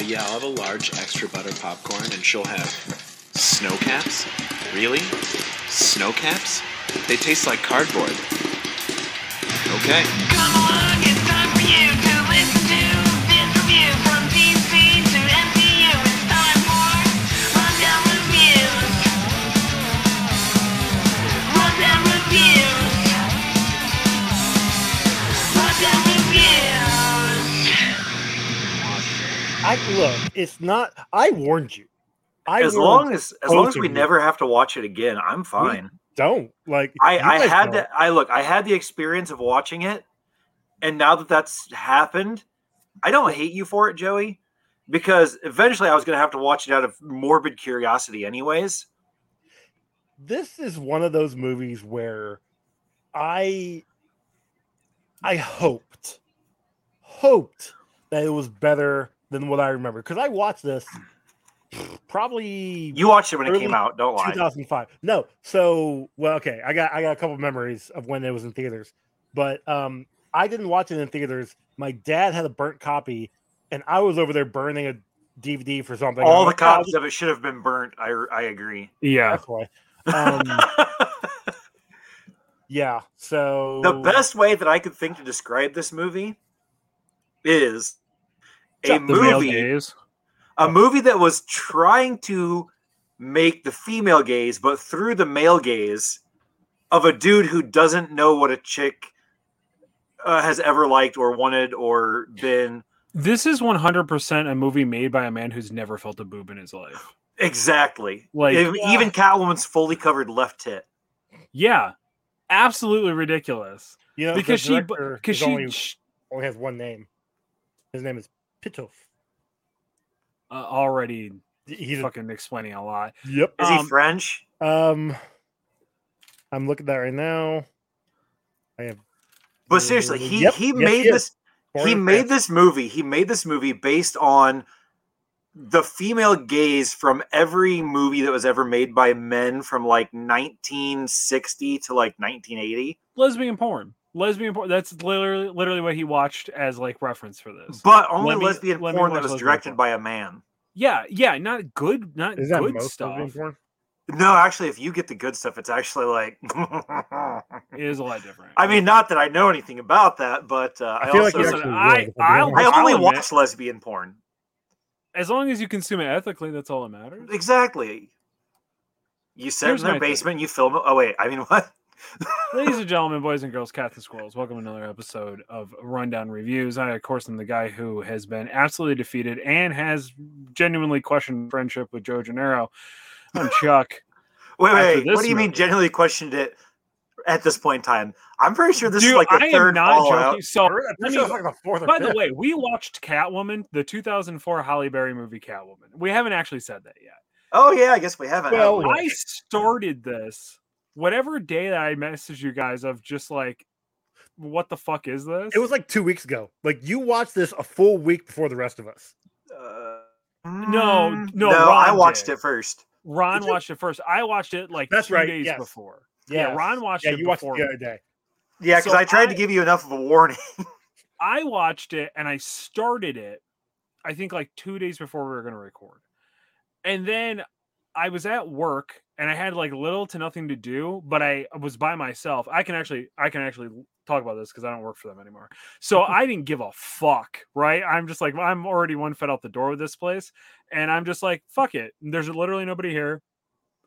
Yeah, I'll have a large extra butter popcorn, and she'll have snow caps? Really? Snow caps? They taste like cardboard. Okay. Come along, it's time for you to listen to this review from DC to MCU. It's time for Rundown Reviews. Rundown Reviews. Rundown Reviews. Look, it's not. I warned you. As long as we never have to watch it again, I'm fine. I had the experience of watching it, and now that that's happened, I don't hate you for it, Joey, because eventually I was going to have to watch it out of morbid curiosity anyways. This is one of those movies where I hoped that it was better than what I remember, because I watched this. Probably you watched it when it came out. Don't lie. 2005. No. So, well, okay. I got a couple of memories of when it was in theaters, but I didn't watch it in theaters. My dad had a burnt copy, and I was over there burning a DVD for something. All the copies of it should have been burnt. I agree. Yeah. That's why. Yeah. So the best way that I could think to describe this movie is a movie. A movie that was trying to make the female gaze, but through the male gaze of a dude who doesn't know what a chick has ever liked or wanted or been. This is 100% a movie made by a man who's never felt a boob in his life. Exactly. Even Catwoman's fully covered left tit. Yeah. Absolutely ridiculous. Yeah, because she only has one name. His name is Pitof. Already he's fucking explaining a lot. Yep. Is he French? I'm looking at that right now. I am. But seriously, he made this movie based on the female gaze from every movie that was ever made by men from like 1960 to like 1980. Lesbian porn. That's literally what he watched as like reference for this. But only lesbian porn that was directed by a man. Yeah, not good. Not is that good most stuff. No, actually, if you get the good stuff, it's actually like it is a lot different. I mean, not that I know anything about that, but I only watch lesbian porn. As long as you consume it ethically, that's all that matters. Exactly. You sit in their basement, you film it. Oh wait, I mean what? Ladies and gentlemen, boys and girls, cats and squirrels, welcome to another episode of Rundown Reviews. I, of course, am the guy who has been absolutely defeated and has genuinely questioned friendship with Joe Gennaro. I'm Chuck. Wait, what do you mean genuinely questioned it at this point in time? I'm pretty sure this is like the third fallout. So, by the way, we watched Catwoman, the 2004 Halle Berry movie Catwoman. We haven't actually said that yet. Oh, yeah, I guess we haven't. Well, I started this. Whatever day that I messaged you guys of just like, what the fuck is this? It was like 2 weeks ago. Like you watched this a full week before the rest of us. No. I watched it first. Ron watched it first. I watched it like 2 days before. Yeah, Ron watched it before. You watched it the other day. Yeah, because so I tried to give you enough of a warning. I watched it and I started it, I think like 2 days before we were going to record. And then I was at work and I had like little to nothing to do, but I was by myself. I can actually talk about this because I don't work for them anymore. So I didn't give a fuck, right? I'm just like, I'm already one foot out the door with this place. And I'm just like, fuck it. There's literally nobody here.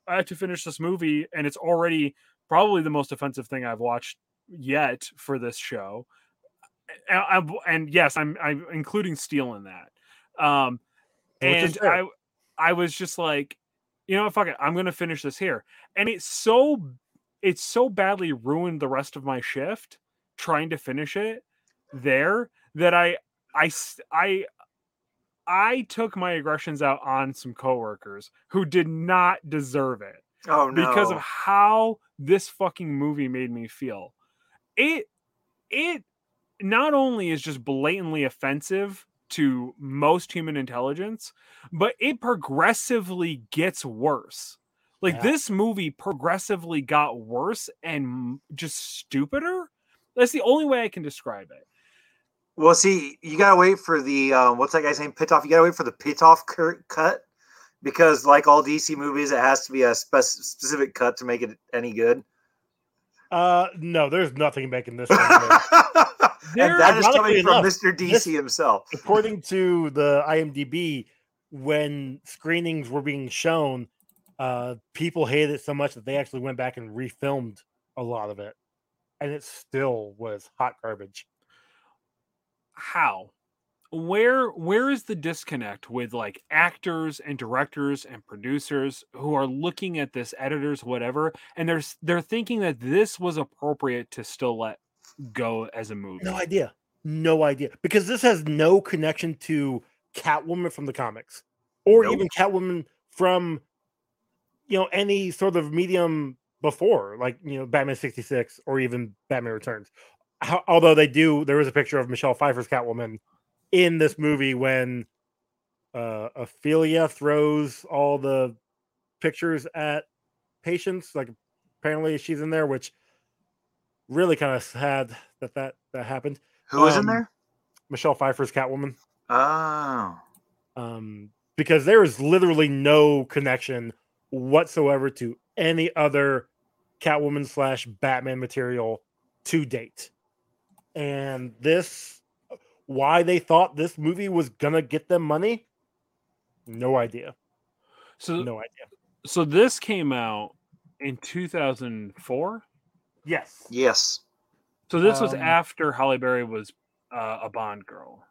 I have to finish this movie. And it's already probably the most offensive thing I've watched yet for this show. And yes, I'm including Steel in that. And I was just like, you know what, fuck it, I'm going to finish this here. And it's so badly ruined the rest of my shift trying to finish it there that I took my aggressions out on some coworkers who did not deserve it. Oh no. Because of how this fucking movie made me feel. It not only is just blatantly offensive to most human intelligence, but it progressively gets worse. Like This movie progressively got worse and just stupider. That's the only way I can describe it. Well, see, you gotta wait for the what's that guy's name? Pitof. You gotta wait for the Pitof cut because, like all DC movies, it has to be a specific cut to make it any good. No, there's nothing making this one good. And that is coming from Mr. DC himself. According to the IMDb, when screenings were being shown, people hated it so much that they actually went back and refilmed a lot of it. And it still was hot garbage. How? Where is the disconnect with like actors and directors and producers who are looking at this, editors, whatever, and they're thinking that this was appropriate to still let go as a movie? No idea. Because this has no connection to Catwoman from the comics or even Catwoman from, you know, any sort of medium before, like, you know, Batman 66 or even Batman Returns. Although there is a picture of Michelle Pfeiffer's Catwoman in this movie when Ophelia throws all the pictures at Patience. Like, apparently she's in there, which really kind of sad that happened. Who was in there? Michelle Pfeiffer's Catwoman. Oh. Because there is literally no connection whatsoever to any other Catwoman / Batman material to date. And this, why they thought this movie was going to get them money? No idea. So this came out in 2004? Yes. So this was after Halle Berry was a Bond girl.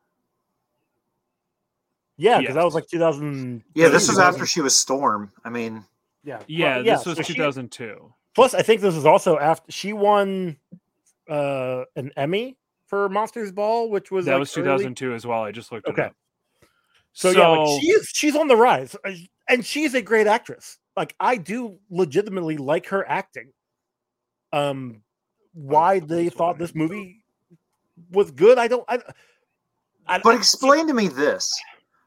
Yeah, because that was like 2000. Yeah, this was after she was Storm. I mean, this was 2002. Plus, I think this was also after she won an Emmy for Monsters Ball, which was 2002 as well. I just looked it up. So like she's on the rise, and she's a great actress. Like, I do legitimately like her acting. Why they thought this movie was good, But explain to me this.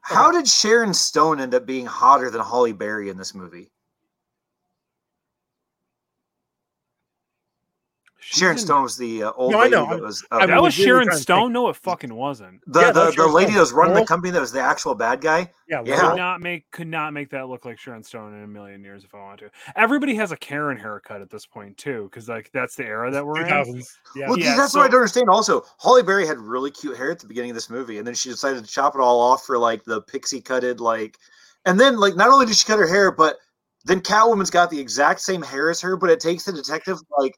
How did Sharon Stone end up being hotter than Halle Berry in this movie? Sharon Stone was the old lady. That was that was Sharon Stone? No, it fucking wasn't. The lady that was running the company that was the actual bad guy? Yeah. Could not make that look like Sharon Stone in a million years if I want to. Everybody has a Karen haircut at this point, too, because like that's the era that we're in. Yeah. Well, that's what I don't understand. Also, Halle Berry had really cute hair at the beginning of this movie, and then she decided to chop it all off for like the pixie-cutted, like... And then, like, not only did she cut her hair, but then Catwoman's got the exact same hair as her, but it takes the detective, like...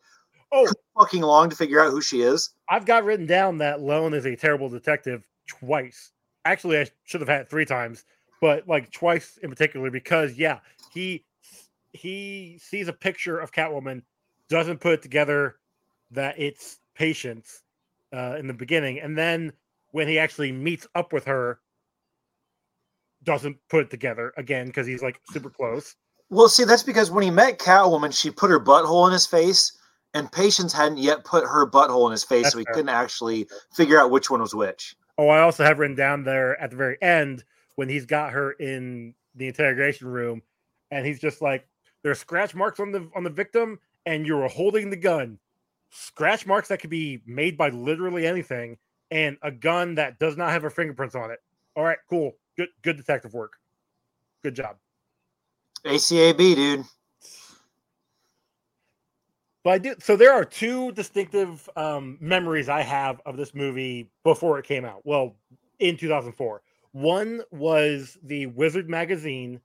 fucking long to figure out who she is. I've got written down that Lone is a terrible detective twice. Actually, I should have had it 3 times, but like twice in particular because he sees a picture of Catwoman, doesn't put it together that it's Patience in the beginning, and then when he actually meets up with her, doesn't put it together again because he's like super close. Well, see, that's because when he met Catwoman, she put her butthole in his face. And Patience hadn't yet put her butthole in his face, so he couldn't actually figure out which one was which. Oh, I also have written down there at the very end when he's got her in the interrogation room, and he's just like, "There's scratch marks on the victim, and you were holding the gun. Scratch marks that could be made by literally anything, and a gun that does not have her fingerprints on it. All right, cool, good detective work, good job." ACAB, dude. But I do. So there are 2 distinctive memories I have of this movie before it came out. Well, in 2004, one was the Wizard magazine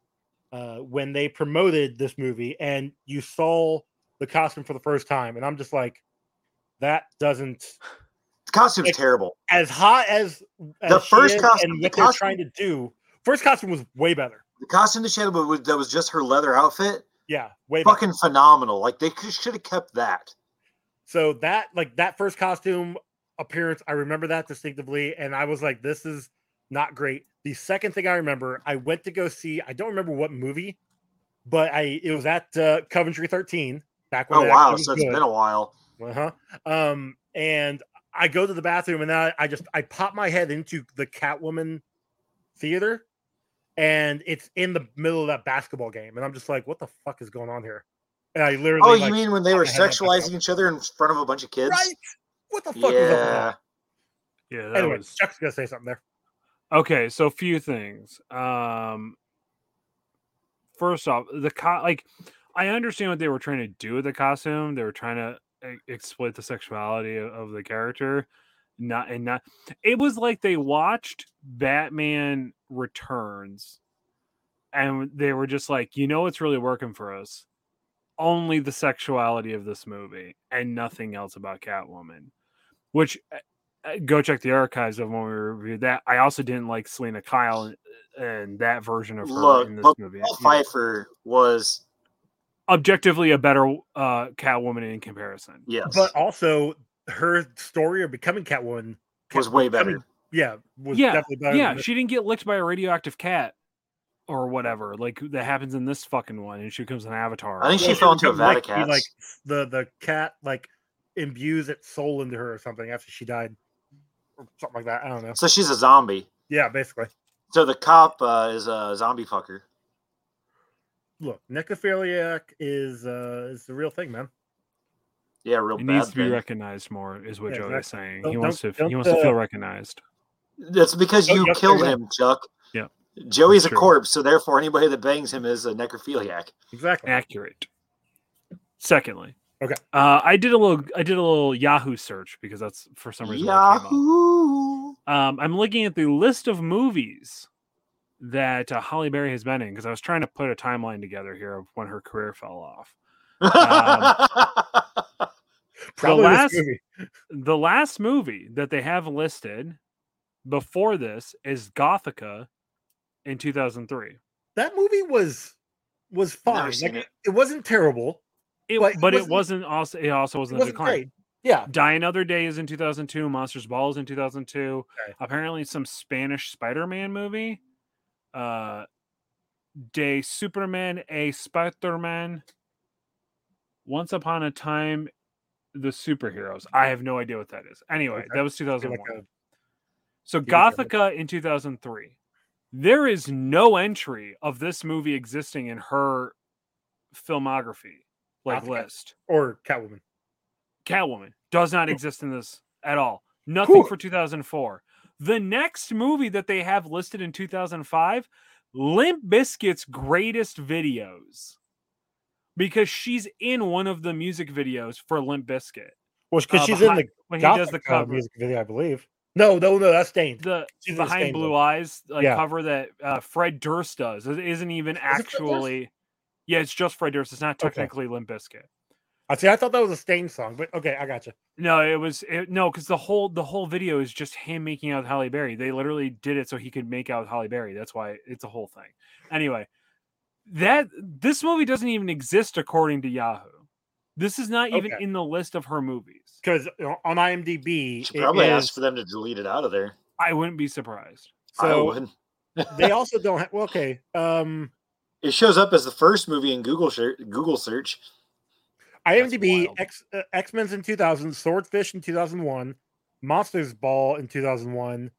when they promoted this movie, and you saw the costume for the first time, and I'm just like, that doesn't. The costume's like, terrible. As hot as the first costume, and what they're trying to do. First costume was way better. The costume that she had, that was just her leather outfit. Yeah, way fucking back. Phenomenal. Like, they should have kept that. So that first costume appearance, I remember that distinctively, and I was like, this is not great. The second thing I remember, I went to go see, I don't remember what movie, but it was at Coventry 13 back when. Oh wow, so it's been a while. And I go to the bathroom, and then I pop my head into the Catwoman theater. And it's in the middle of that basketball game. And I'm just like, what the fuck is going on here? And I literally... Oh, you mean when they were sexualizing each other in front of a bunch of kids? Right? What the fuck was up with that? Yeah. That anyway, was... Chuck's gonna say something there. Okay, so a few things. First off, I understand what they were trying to do with the costume. They were trying to exploit the sexuality of the character. It was like they watched Batman Returns, and they were just like, you know, what's really working for us? Only the sexuality of this movie and nothing else about Catwoman. Which, go check the archives of when we reviewed that. I also didn't like Selena Kyle and that version of her in this movie. Pfeiffer was objectively a better Catwoman in comparison. Yes, but also her story of becoming Catwoman was way better. Definitely better. Yeah, she didn't get licked by a radioactive cat or whatever, like that happens in this fucking one, and she becomes an avatar. I think she fell into a vat of cats. Like the cat like imbues its soul into her or something after she died, or something like that. I don't know. So she's a zombie. Yeah, basically. So the cop is a zombie fucker. Look, necrophiliac is the real thing, man. Yeah, real bad. It needs to be recognized more, is what Joey is saying. He wants to feel recognized. That's because you killed him, Chuck. Yeah. Joey's a corpse, so therefore anybody that bangs him is a necrophiliac. Exactly. Accurate. Secondly. Okay. I did a little Yahoo search because that's for some reason. Yahoo. I'm looking at the list of movies that Halle Berry has been in because I was trying to put a timeline together here of when her career fell off. The last movie that they have listed before this is Gothica in 2003. That movie was fine. Like, it wasn't terrible. It wasn't great. Yeah. Die Another Day is in 2002. Monsters Ball is in 2002. Okay. Apparently some Spanish Spider-Man movie. De Superman a Spider-Man. Once Upon a Time, the Superheroes. I have no idea what that is. Anyway, that was 2001. So Gothica in 2003. There is no entry of this movie existing in her filmography, like list. Or Catwoman. Catwoman does not exist in this at all. Nothing for 2004. The next movie that they have listed in 2005, Limp Bizkit's greatest videos. Because she's in one of the music videos for Limp Bizkit. Well, because she's in when he does the cover music video, I believe. No, that's Stained. She's Behind Stained Blue though. Eyes cover that Fred Durst does. It isn't even actually. It's just Fred Durst. It's not technically Limp Bizkit. I thought that was a Stained song, but okay, I gotcha. No, because the whole video is just him making out with Halle Berry. They literally did it so he could make out with Halle Berry. That's why it's a whole thing. Anyway. That this movie doesn't even exist according to Yahoo. This is not even in the list of her movies. Because on IMDb, you should probably ask for them to delete it out of there. I wouldn't be surprised. So they also don't have. Well, okay, it shows up as the first movie in Google search. IMDb X-Men's in 2000, Swordfish in 2001, Monsters Ball in 2001.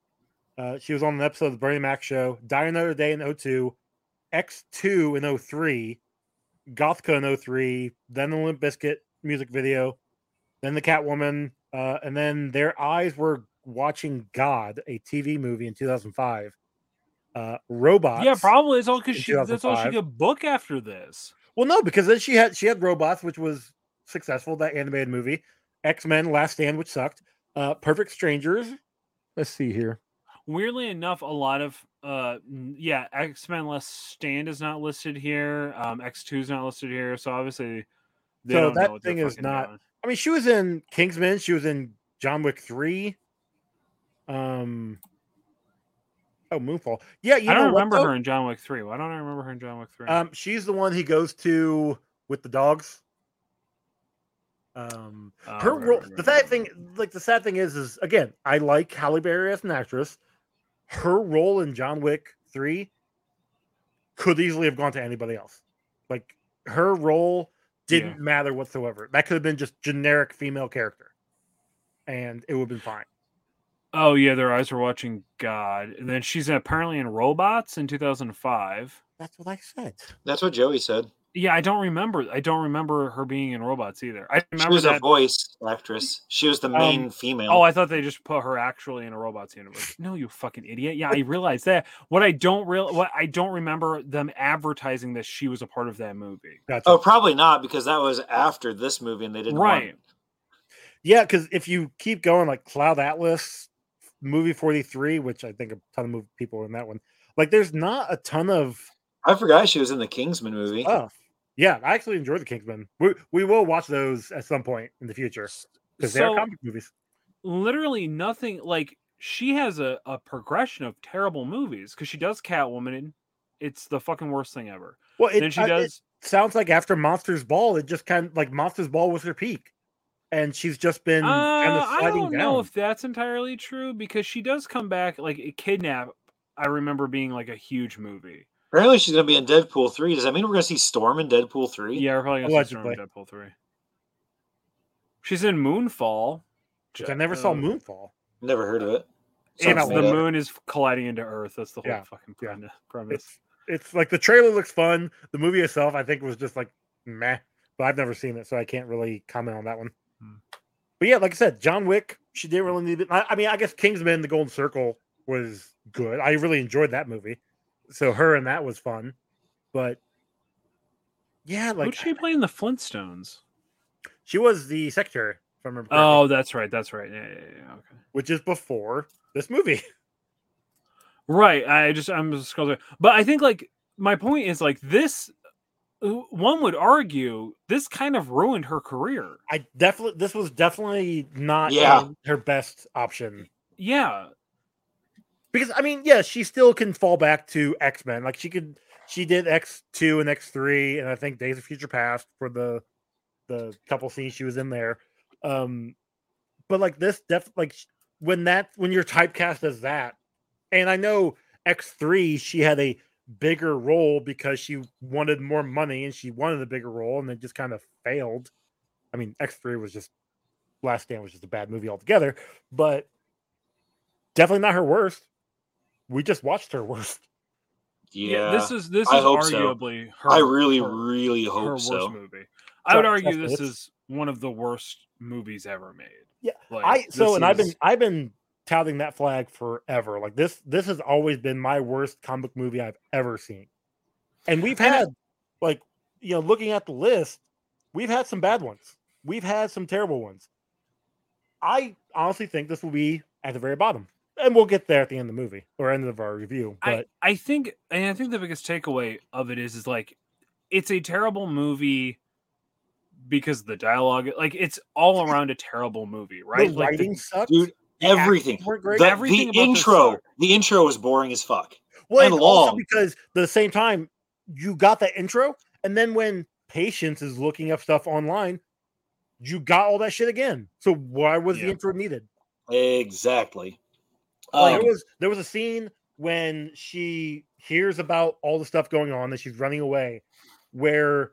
She was on an episode of the Bernie Mac Show. Die Another Day in 2002. X2 in 2003, Gothica in 2003, then the Limp Bizkit music video, then the Catwoman, and then Their Eyes Were Watching God, a TV movie in 2005. Robots. Yeah, probably it's all because that's all she could book after this. Well, no, because then she had Robots, which was successful, that animated movie. X-Men: Last Stand, which sucked. Perfect Strangers. Let's see here. Weirdly enough, a lot of X-Men Last Stand is not listed here. X2 is not listed here, so obviously they don't that know what thing is not. Doing. I mean, she was in Kingsman. She was in John Wick 3. Moonfall. Yeah, I don't remember her in John Wick 3. Why don't I remember her in John Wick 3? She's the one he goes to with the dogs. Her role. The sad thing, like the sad thing is again, I like Halle Berry as an actress. Her role in John Wick 3 could easily have gone to anybody else. Like, her role didn't matter whatsoever. That could have been just generic female character, and it would have been fine. Oh, yeah, Their Eyes Were Watching God. And then she's apparently in Robots in 2005. That's what I said. That's what Joey said. Yeah, I don't remember her being in Robots either. I remember she was a voice actress. She was the main female. Oh, I thought they just put her actually in a Robots universe. No, you fucking idiot. Yeah, I realized that. What I don't remember them advertising that she was a part of that movie. Gotcha. Oh, probably not, because that was after this movie and they didn't want. Yeah, because if you keep going like Cloud Atlas, movie 43, which I think a ton of movie people are in that one. Like, there's not a ton of. I forgot she was in the Kingsman movie. Oh. Yeah, I actually enjoyed the Kingsman. We will watch those at some point in the future because they're comic movies. Literally nothing. Like, she has a progression of terrible movies because she does Catwoman. And it's the fucking worst thing ever. Well, it sounds like after Monsters Ball, it just kind of like Monsters Ball was her peak. And she's just been kind of sliding down. I don't know if that's entirely true because she does come back. Like, Kidnap, I remember being like a huge movie. Apparently she's going to be in Deadpool 3. Does that mean we're going to see Storm in Deadpool 3? Yeah, we're probably going to see Storm in Deadpool 3. She's in Moonfall. Which I never saw Moonfall. Never heard of it. It's the moon is colliding into Earth. That's the whole fucking premise. It's like the trailer looks fun. The movie itself, I think, was just like meh. But I've never seen it, so I can't really comment on that one. Hmm. But yeah, like I said, John Wick, she didn't really need it. I mean, I guess Kingsman, The Golden Circle was good. I really enjoyed that movie. So her and that was fun, but yeah, like who'd she play in the Flintstones? She was the secretary, if I remember correctly. Oh, that's right. Yeah. Okay. Which is before this movie, right? I'm just scrolling, but I think like my point is like this. One would argue this kind of ruined her career. This was definitely not her best option. Yeah. Because, I mean, yeah, she still can fall back to X-Men. Like, she did X2 and X3, and I think Days of Future Past for the couple scenes she was in there. But, like, this, when you're typecast as that, and I know X3, she had a bigger role because she wanted more money, and she wanted a bigger role, and it just kind of failed. I mean, X3 was just, Last Stand was just a bad movie altogether, but definitely not her worst. We just watched her worst. Yeah, this is arguably her. I really hope so. Movie. I would argue this is one of the worst movies ever made. Yeah, I've been touting that flag forever. Like this has always been my worst comic movie I've ever seen. And we've had looking at the list, we've had some bad ones. We've had some terrible ones. I honestly think this will be at the very bottom. And we'll get there at the end of the movie or end of our review. But I think the biggest takeaway of it is like it's a terrible movie because of the dialogue. Like it's all around a terrible movie, right? The writing sucks. Dude, everything. The intro. The intro was boring as fuck. Well, and also because at the same time you got that intro, and then when Patience is looking up stuff online, you got all that shit again. So why was the intro needed? Exactly. There was a scene when she hears about all the stuff going on that she's running away, where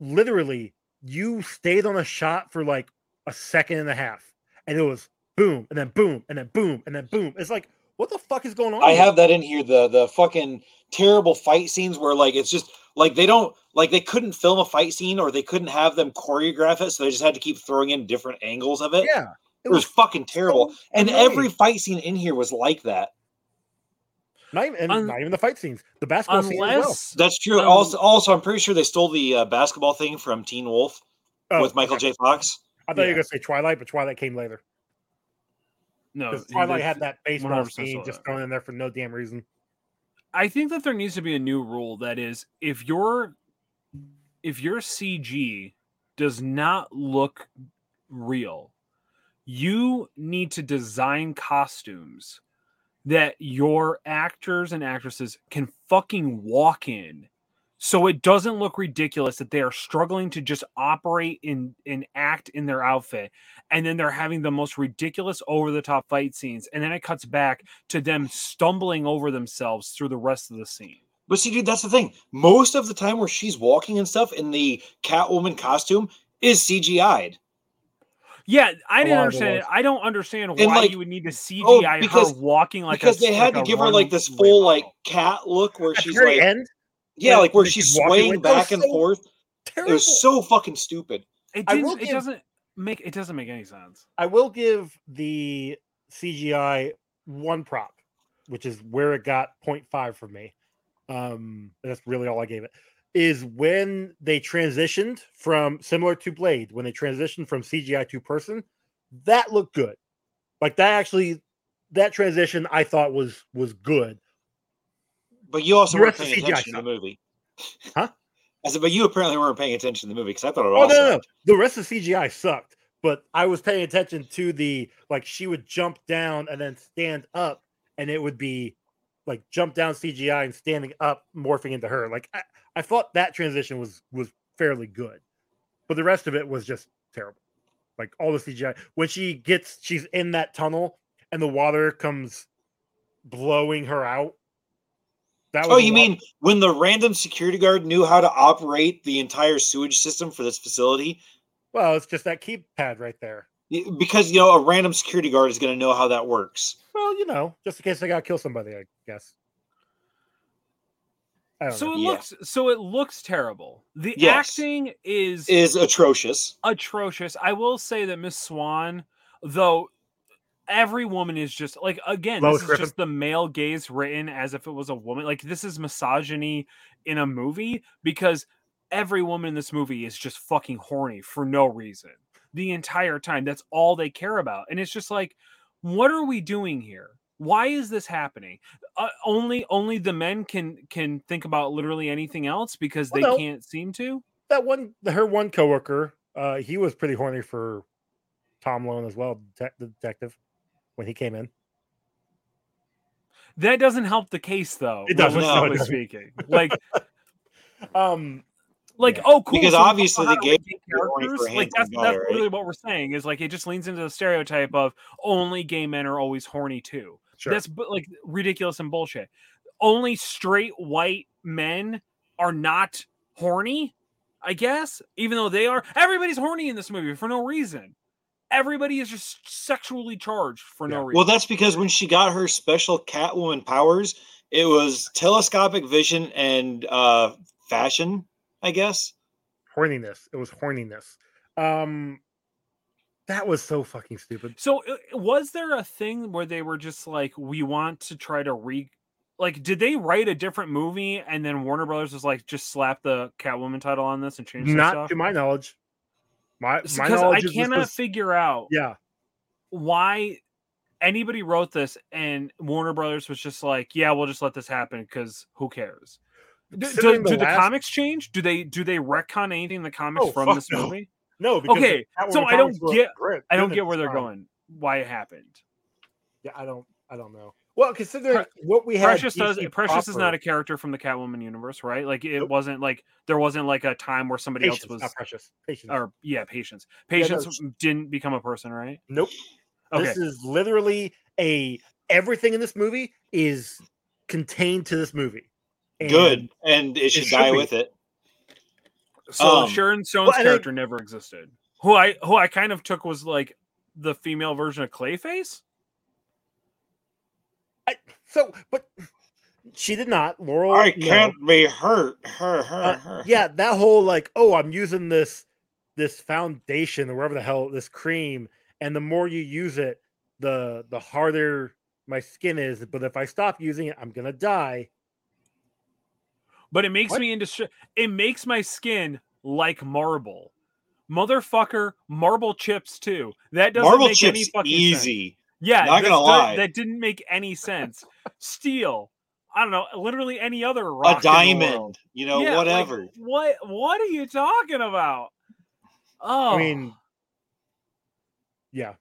literally you stayed on a shot for like a second and a half, and it was boom, and then boom, and then boom, and then boom. It's like, what the fuck is going on? I have that in here. The fucking terrible fight scenes where like it's just like they don't like they couldn't film a fight scene or they couldn't have them choreograph it, so they just had to keep throwing in different angles of it. Yeah. It was fucking terrible. So and every fight scene in here was like that. Not even the fight scenes. The basketball scene as well. That's true. Also, I'm pretty sure they stole the basketball thing from Teen Wolf with Michael J. Fox. I thought you were going to say Twilight, but Twilight came later. No. Because Twilight had that baseball scene just thrown in there for no damn reason. I think that there needs to be a new rule that is, if your CG does not look real, you need to design costumes that your actors and actresses can fucking walk in so it doesn't look ridiculous that they are struggling to just operate and act in their outfit. And then they're having the most ridiculous over-the-top fight scenes. And then it cuts back to them stumbling over themselves through the rest of the scene. But see, dude, that's the thing. Most of the time where she's walking and stuff in the Catwoman costume is CGI'd. Yeah, I didn't understand it. I don't understand why you would need to CGI her walking like because they had to give her like this full like cat look where she's like Yeah, like where she's swaying back and forth. Terrible. It was so fucking stupid. It doesn't make any sense. I will give the CGI one prop, which is where it got 0.5 from me. That's really all I gave it. Is when they transitioned from, similar to Blade, when they transitioned from CGI to person, that looked good. Like that actually, that transition I thought was good. But you also weren't paying attention to the movie. Huh? I said, but you apparently weren't paying attention to the movie because I thought it all sucked. No. The rest of the CGI sucked, but I was paying attention to the, like, she would jump down and then stand up, and it would be, like, jump down CGI and standing up, morphing into her. Like, I thought that transition was fairly good, but the rest of it was just terrible. Like, all the CGI. When she's in that tunnel, and the water comes blowing her out. You mean when the random security guard knew how to operate the entire sewage system for this facility? Well, it's just that keypad right there. Because, you know, a random security guard is going to know how that works. Well, you know, just in case they got to kill somebody, I guess. It looks terrible. The acting is atrocious. Atrocious. I will say that Miss Swan, though, every woman is just like, again, this is just the male gaze written as if it was a woman. Like, this is misogyny in a movie because every woman in this movie is just fucking horny for no reason the entire time. That's all they care about. And it's just like, what are we doing here? Why is this happening? Only the men can think about literally anything else because they can't seem to. That one, her one coworker, he was pretty horny for Tom Lone as well, the detective, when he came in. That doesn't help the case, though. It doesn't. No, it doesn't. Speaking, like, like, yeah. Oh, cool. Because so obviously the gay characters, like that's right? Really what we're saying is, like, it just leans into the stereotype of only gay men are always horny too. Sure. That's like ridiculous and bullshit. Only straight white men are not horny, I guess. Even though they are, everybody's horny in this movie for no reason. Everybody is just sexually charged for no reason. Well, that's because when she got her special Catwoman powers, it was telescopic vision and fashion, I guess. Horniness. It was horniness. That was so fucking stupid. So was there a thing where they were just like, we want to try to like, did they write a different movie and then Warner Brothers was like, just slap the Catwoman title on this and change this stuff? Not to my knowledge. Because I cannot figure out why anybody wrote this and Warner Brothers was just like, yeah, we'll just let this happen because who cares? Do the comics change? Do they retcon anything in the comics from this movie? No. Okay, so I don't get where they're going. Why it happened? Yeah, I don't know. Well, considering what we had, Precious is not a character from the Catwoman universe, right? Like it wasn't like there wasn't like a time where somebody else was not Precious. Patience. Or Patience. Patience didn't become a person, right? Nope. Okay. This is literally everything in this movie is contained to this movie. And good, and it should die with it. So Sharon Stone's character never existed. Who I kind of took was like the female version of Clayface. But she did not. Laurel, I can't be hurt. Her. Yeah, that whole like, oh, I'm using this foundation or whatever the hell, this cream, and the more you use it, the harder my skin is. But if I stop using it, I'm gonna die. But it makes me into. It makes my skin like marble, motherfucker. Marble chips too. That doesn't marble make chips any fucking easy. Sense. Yeah, that didn't make any sense. Steel, I don't know, literally any other rock. A diamond, you know, yeah, whatever. Like, what are you talking about? Oh, I mean, yeah.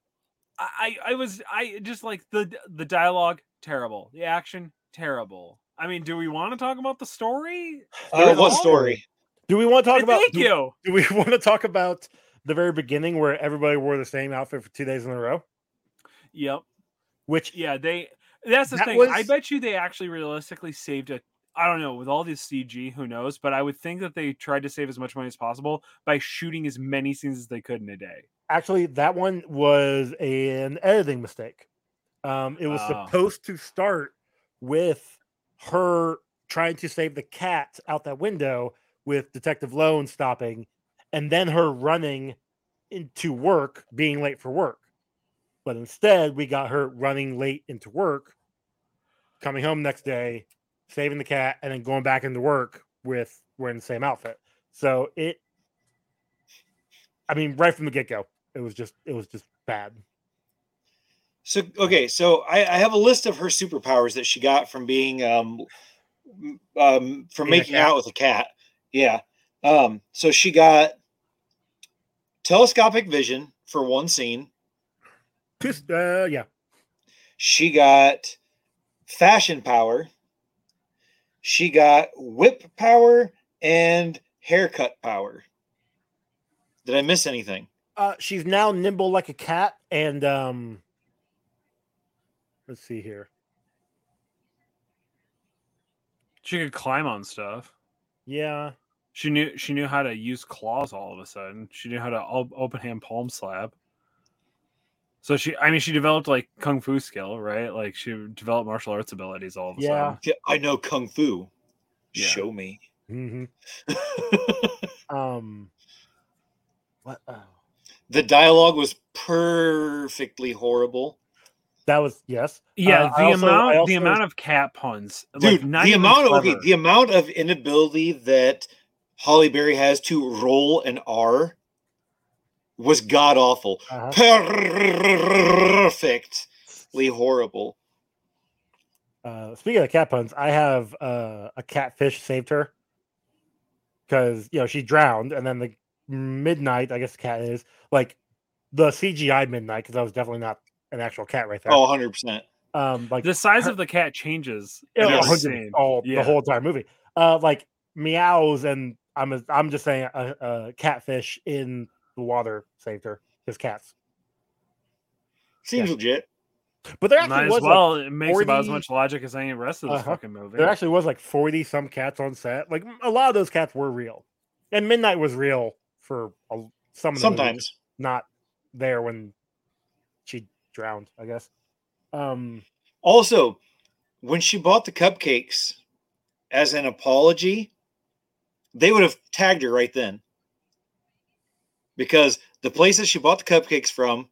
I just like the dialogue terrible, the action terrible. I mean, do we want to talk about the story? What story? Do we want to talk about? Thank you. Do we want to talk about the very beginning where everybody wore the same outfit for 2 days in a row? Yep. Which that's the thing. I bet you they actually realistically saved I don't know, with all this CG, who knows, but I would think that they tried to save as much money as possible by shooting as many scenes as they could in a day. Actually, that one was an editing mistake. It was supposed to start with her trying to save the cat out that window with Detective Lone stopping, and then her running into work, being late for work. But instead, we got her running late into work, coming home next day, saving the cat, and then going back into work with wearing the same outfit. So it, I mean, right from the get-go, it was just bad. So, okay. So I have a list of her superpowers that she got from being, from making out with a cat. Yeah. So she got telescopic vision for one scene. Yeah. She got fashion power. She got whip power and haircut power. Did I miss anything? She's now nimble like a cat, and let's see here. She could climb on stuff. Yeah. She knew how to use claws all of a sudden. She knew how to open hand palm slap. So she developed like kung fu skill, right? Like she developed martial arts abilities all of a sudden. Yeah, I know kung fu. Yeah. Show me. Mm-hmm. What? Oh. The dialogue was perfectly horrible. That was the amount of cat puns, dude. Like, not the amount. Okay, the amount of inability that Halle Berry has to roll an R was god awful. Uh-huh. Perfectly horrible. Speaking of cat puns, I have a catfish saved her because she drowned, and then the Midnight, I guess the cat is like the CGI Midnight, because that was definitely not an actual cat right there. Oh, 100%. Like the size of the cat changes. The whole entire movie. Like meows, and I'm just saying a catfish in the water saved her. His cats. Seems legit. But there actually was it makes about as much logic as any rest of this fucking movie. There actually was like 40 some cats on set. Like a lot of those cats were real, and Midnight was real for some of the sometimes not there when she drowned, I guess. Also, when she bought the cupcakes as an apology, they would have tagged her right then. Because the place that she bought the cupcakes from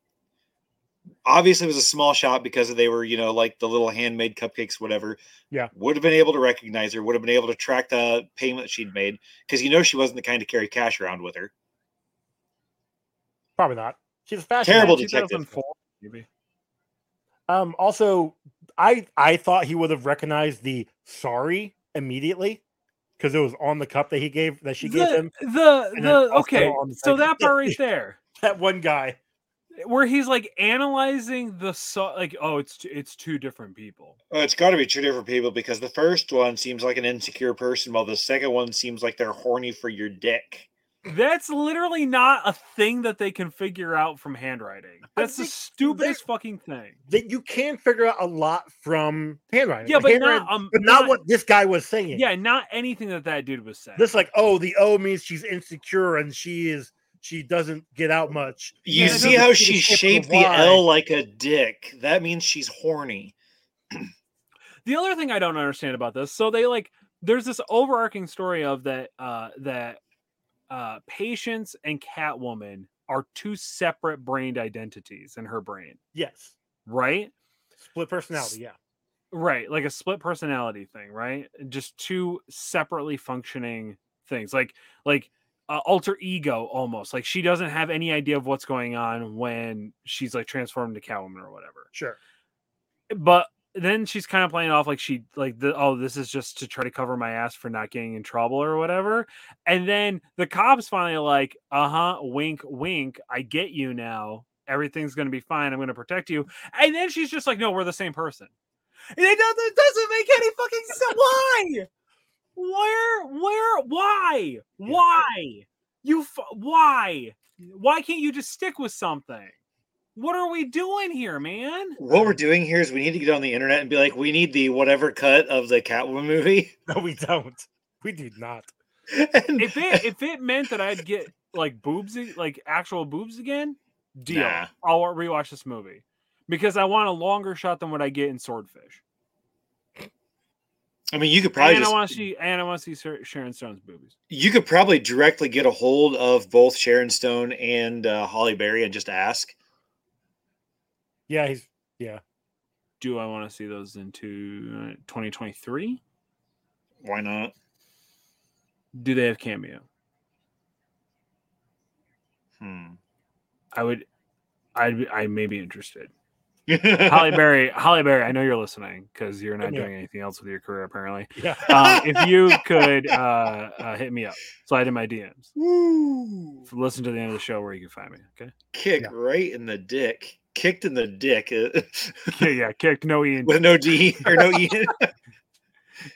obviously was a small shop, because they were, like the little handmade cupcakes, whatever. Yeah. Would have been able to recognize her, would have been able to track the payment she'd made. Because she wasn't the kind to carry cash around with her. Probably not. She's a fashion terrible detective. Maybe. Also, I thought he would have recognized the sorry immediately, because it was on the cup that he gave that she gave him. So that part right there, that one guy, where he's like analyzing the it's two different people. Oh, it's got to be two different people, because the first one seems like an insecure person, while the second one seems like they're horny for your dick. That's literally not a thing that they can figure out from handwriting. That's the stupidest fucking thing. That you can figure out a lot from handwriting. Yeah, but not what this guy was saying. Yeah, not anything that dude was saying. This the O means she's insecure and she doesn't get out much. You see how she shaped the L like a dick. That means she's horny. The other thing I don't understand about this, so they there's this overarching story of that Patience and Catwoman are two separate brained identities in her brain. Yes. Right? Split personality, yeah. Right, like a split personality thing, right? Just two separately functioning things. Like alter ego almost. Like she doesn't have any idea of what's going on when she's like transformed into Catwoman or whatever. Sure. But then she's kind of playing off like she this is just to try to cover my ass for not getting in trouble or whatever. And then the cops finally like, wink, wink. I get you now. Everything's going to be fine. I'm going to protect you. And then she's just like, no, we're the same person. And it doesn't make any fucking sense. Why? Where, why? Why? Why? Why can't you just stick with something? What are we doing here, man? What we're doing here is we need to get on the internet and be like, we need the whatever cut of the Catwoman movie. No, we don't. We do not. If it meant that I'd get like boobs, like actual boobs again, deal. Nah. I'll rewatch this movie because I want a longer shot than what I get in Swordfish. I mean, you could probably I want to see Sharon Stone's boobies. You could probably directly get a hold of both Sharon Stone and Halle Berry and just ask. Yeah, Do I want to see those into 2023? Why not? Do they have cameo? I may be interested. Halle Berry, I know you're listening because you're not doing anything else with your career apparently. Yeah. If you could hit me up, slide in my DMs. Woo. So listen to the end of the show where you can find me. Okay. Right in the dick. Kicked in the dick. Kicked. No E and with no D or no E.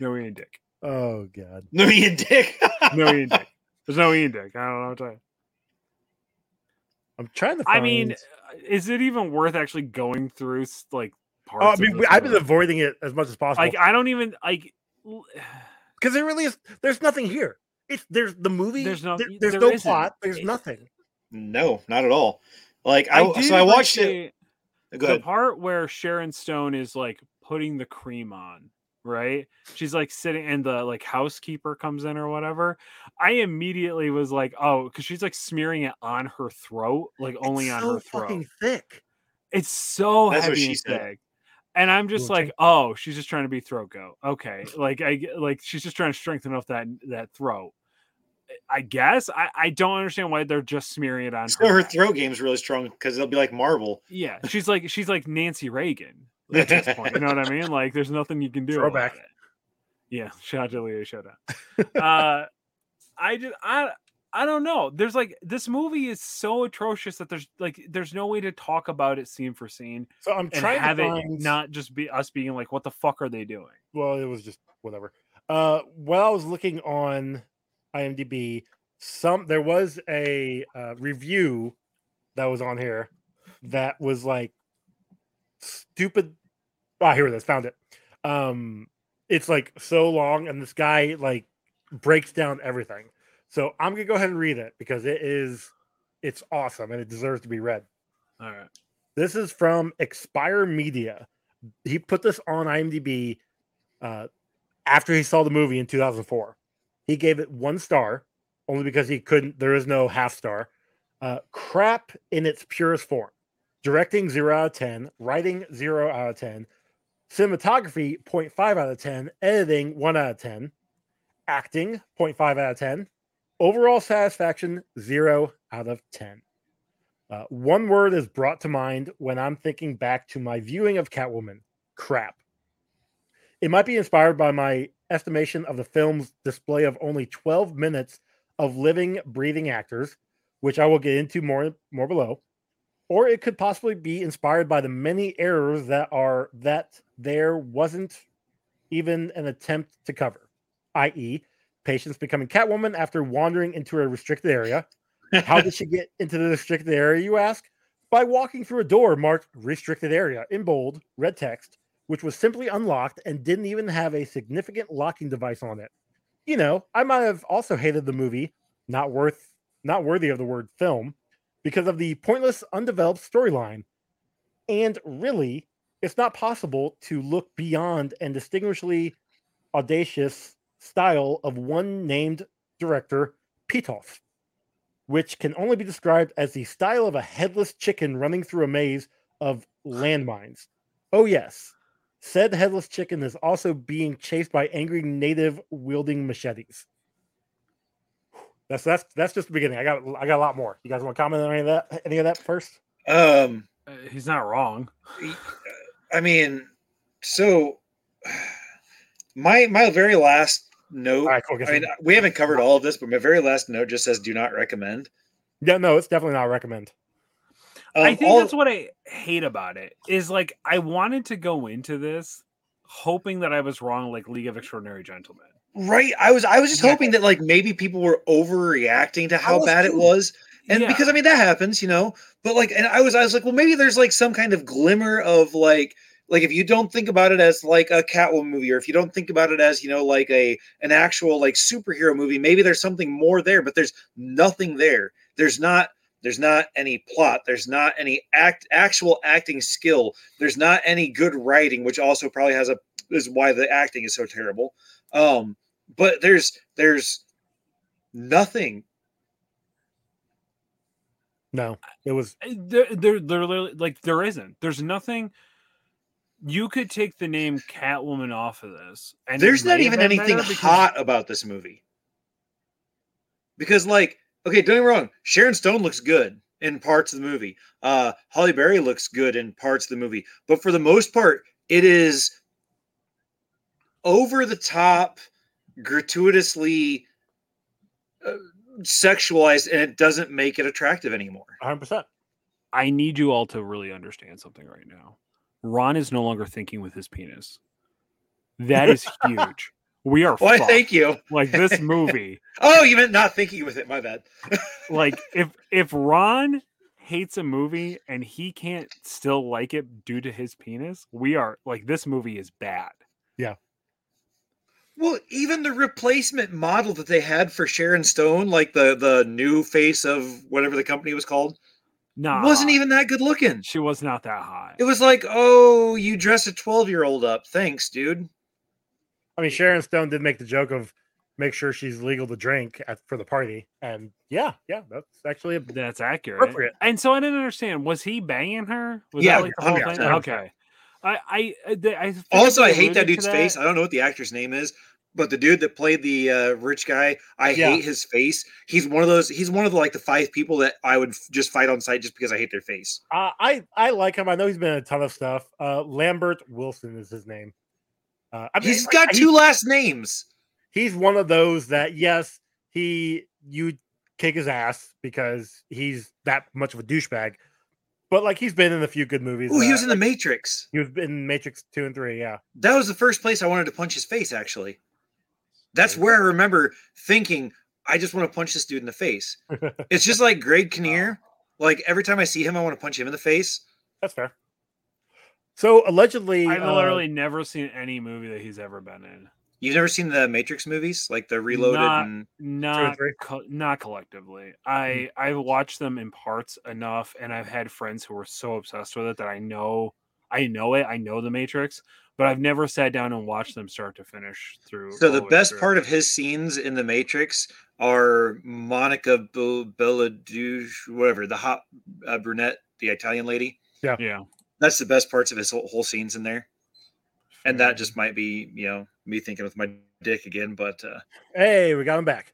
No E and dick. Oh God. No E and dick. No E and dick. There's no E and dick. I don't know what to. I'm trying to find... I mean, is it even worth actually going through like parts? I mean, I've been avoiding it as much as possible. Like, I don't even like because there really is. There's nothing here. There's the movie. There's no plot. There's nothing. No, not at all. Like I watched it. Go ahead. The part where Sharon Stone is like putting the cream on, right? She's like sitting and the like housekeeper comes in or whatever. I immediately was like, oh, because she's like smearing it on her throat, like only on her throat. It's so fucking thick. It's so heavy and thick. And I'm just like, oh, she's just trying to be throat go. Okay, she's just trying to strengthen up that throat. I guess I don't understand why they're just smearing it on. So her throat game's really strong because it'll be like marble. Yeah, she's like Nancy Reagan at this point. You know what I mean? Like, there's nothing you can do. Throwback. Yeah, shout out to Leo. Shout out. I don't know. There's like this movie is so atrocious that there's no way to talk about it scene for scene. So I'm trying to it not just be us being like, what the fuck are they doing? Well, it was just whatever. While I was looking on IMDb, there was a review that was on here that was like stupid. Ah, here it is. Found it. It's like so long, and this guy like breaks down everything. So I'm gonna go ahead and read it because it's awesome and it deserves to be read. All right. This is from Expire Media. He put this on IMDb after he saw the movie in 2004. He gave it 1 star, only because he couldn't. There is no half star. Crap in its purest form. Directing 0 out of 10, writing 0 out of 10, cinematography 0.5 out of 10, editing 1 out of 10, acting 0.5 out of 10, overall satisfaction 0 out of 10. 1 word is brought to mind when I'm thinking back to my viewing of Catwoman: crap. It might be inspired by my estimation of the film's display of only 12 minutes of living, breathing actors, which I will get into more below, or it could possibly be inspired by the many errors that there wasn't even an attempt to cover, i.e., Patience becoming Catwoman after wandering into a restricted area. How did she get into the restricted area, you ask? By walking through a door marked restricted area in bold red text, which was simply unlocked and didn't even have a significant locking device on it. You know, I might have also hated the movie, not worthy of the word film, because of the pointless, undeveloped storyline. And really, it's not possible to look beyond and distinguishingly audacious style of one named director, Pitof, which can only be described as the style of a headless chicken running through a maze of landmines. Oh yes. Said headless chicken is also being chased by angry native wielding machetes. That's just the beginning. I got a lot more. You guys want to comment on any of that first? He's not wrong. I mean, so my very last note. All right, cool. I mean, we haven't covered all of this, but my very last note just says do not recommend. Yeah, no, it's definitely not recommend. I think that's what I hate about it is like I wanted to go into this hoping that I was wrong, like League of Extraordinary Gentlemen. Right. I was just hoping that like maybe people were overreacting to how bad it was. And because I mean that happens, you know. But like and I was like, well, maybe there's like some kind of glimmer of like if you don't think about it as like a Catwoman movie, or if you don't think about it as, you know, like an actual like superhero movie, maybe there's something more there, but there's nothing there. There's not any plot. There's not any actual acting skill. There's not any good writing, which also probably has a This is why the acting is so terrible. But there's nothing. No, it was there literally, like, there isn't. There's nothing. You could take the name Catwoman off of this, and there's not even anything hot about this movie. Because, like, okay, don't get me wrong, Sharon Stone looks good in parts of the movie. Halle Berry looks good in parts of the movie, but for the most part, it is over the top, gratuitously sexualized, and it doesn't make it attractive anymore. 100%. I need you all to really understand something right now. Ron is no longer thinking with his penis. That is huge. We are fucked. Thank you. Like, this movie. Oh, you meant not thinking with it. My bad. Like, if Ron hates a movie and he can't still like it due to his penis, we are, like, this movie is bad. Yeah. Well, even the replacement model that they had for Sharon Stone, like the new face of whatever the company was called, wasn't even that good looking. She was not that hot. It was like, oh, you dress a 12-year-old up. Thanks, dude. I mean, Sharon Stone did make the joke of make sure she's legal to drink for the party. And yeah, that's actually that's accurate. Appropriate. And so I didn't understand. Was he banging her? Was that like the whole thing? Okay. I hate that dude's face. I don't know what the actor's name is, but the dude that played the rich guy, I hate his face. He's one of those. He's one of the, like, the five people that I would just fight on sight just because I hate their face. I like him. I know he's been in a ton of stuff. Lambert Wilson is his name. I mean, he's got two last names. He's one of those that, yes, you kick his ass because he's that much of a douchebag. But, like, he's been in a few good movies. Oh, he was in The Matrix. He was in Matrix 2 and 3, yeah. That was the first place I wanted to punch his face, actually. That's where I remember thinking, I just want to punch this dude in the face. It's just like Greg Kinnear. Like, every time I see him, I want to punch him in the face. That's fair. So allegedly, I've literally never seen any movie that he's ever been in. You've never seen the Matrix movies, like the Reloaded, not collectively. I've watched them in parts enough, and I've had friends who were so obsessed with it that I know it. I know the Matrix, but I've never sat down and watched them start to finish through. So the best part of his scenes in the Matrix are Monica Belladouche, whatever, the hot brunette, the Italian lady. Yeah. That's the best parts of his whole scenes in there. And that just might be, you know, me thinking with my dick again, but. Hey, we got him back.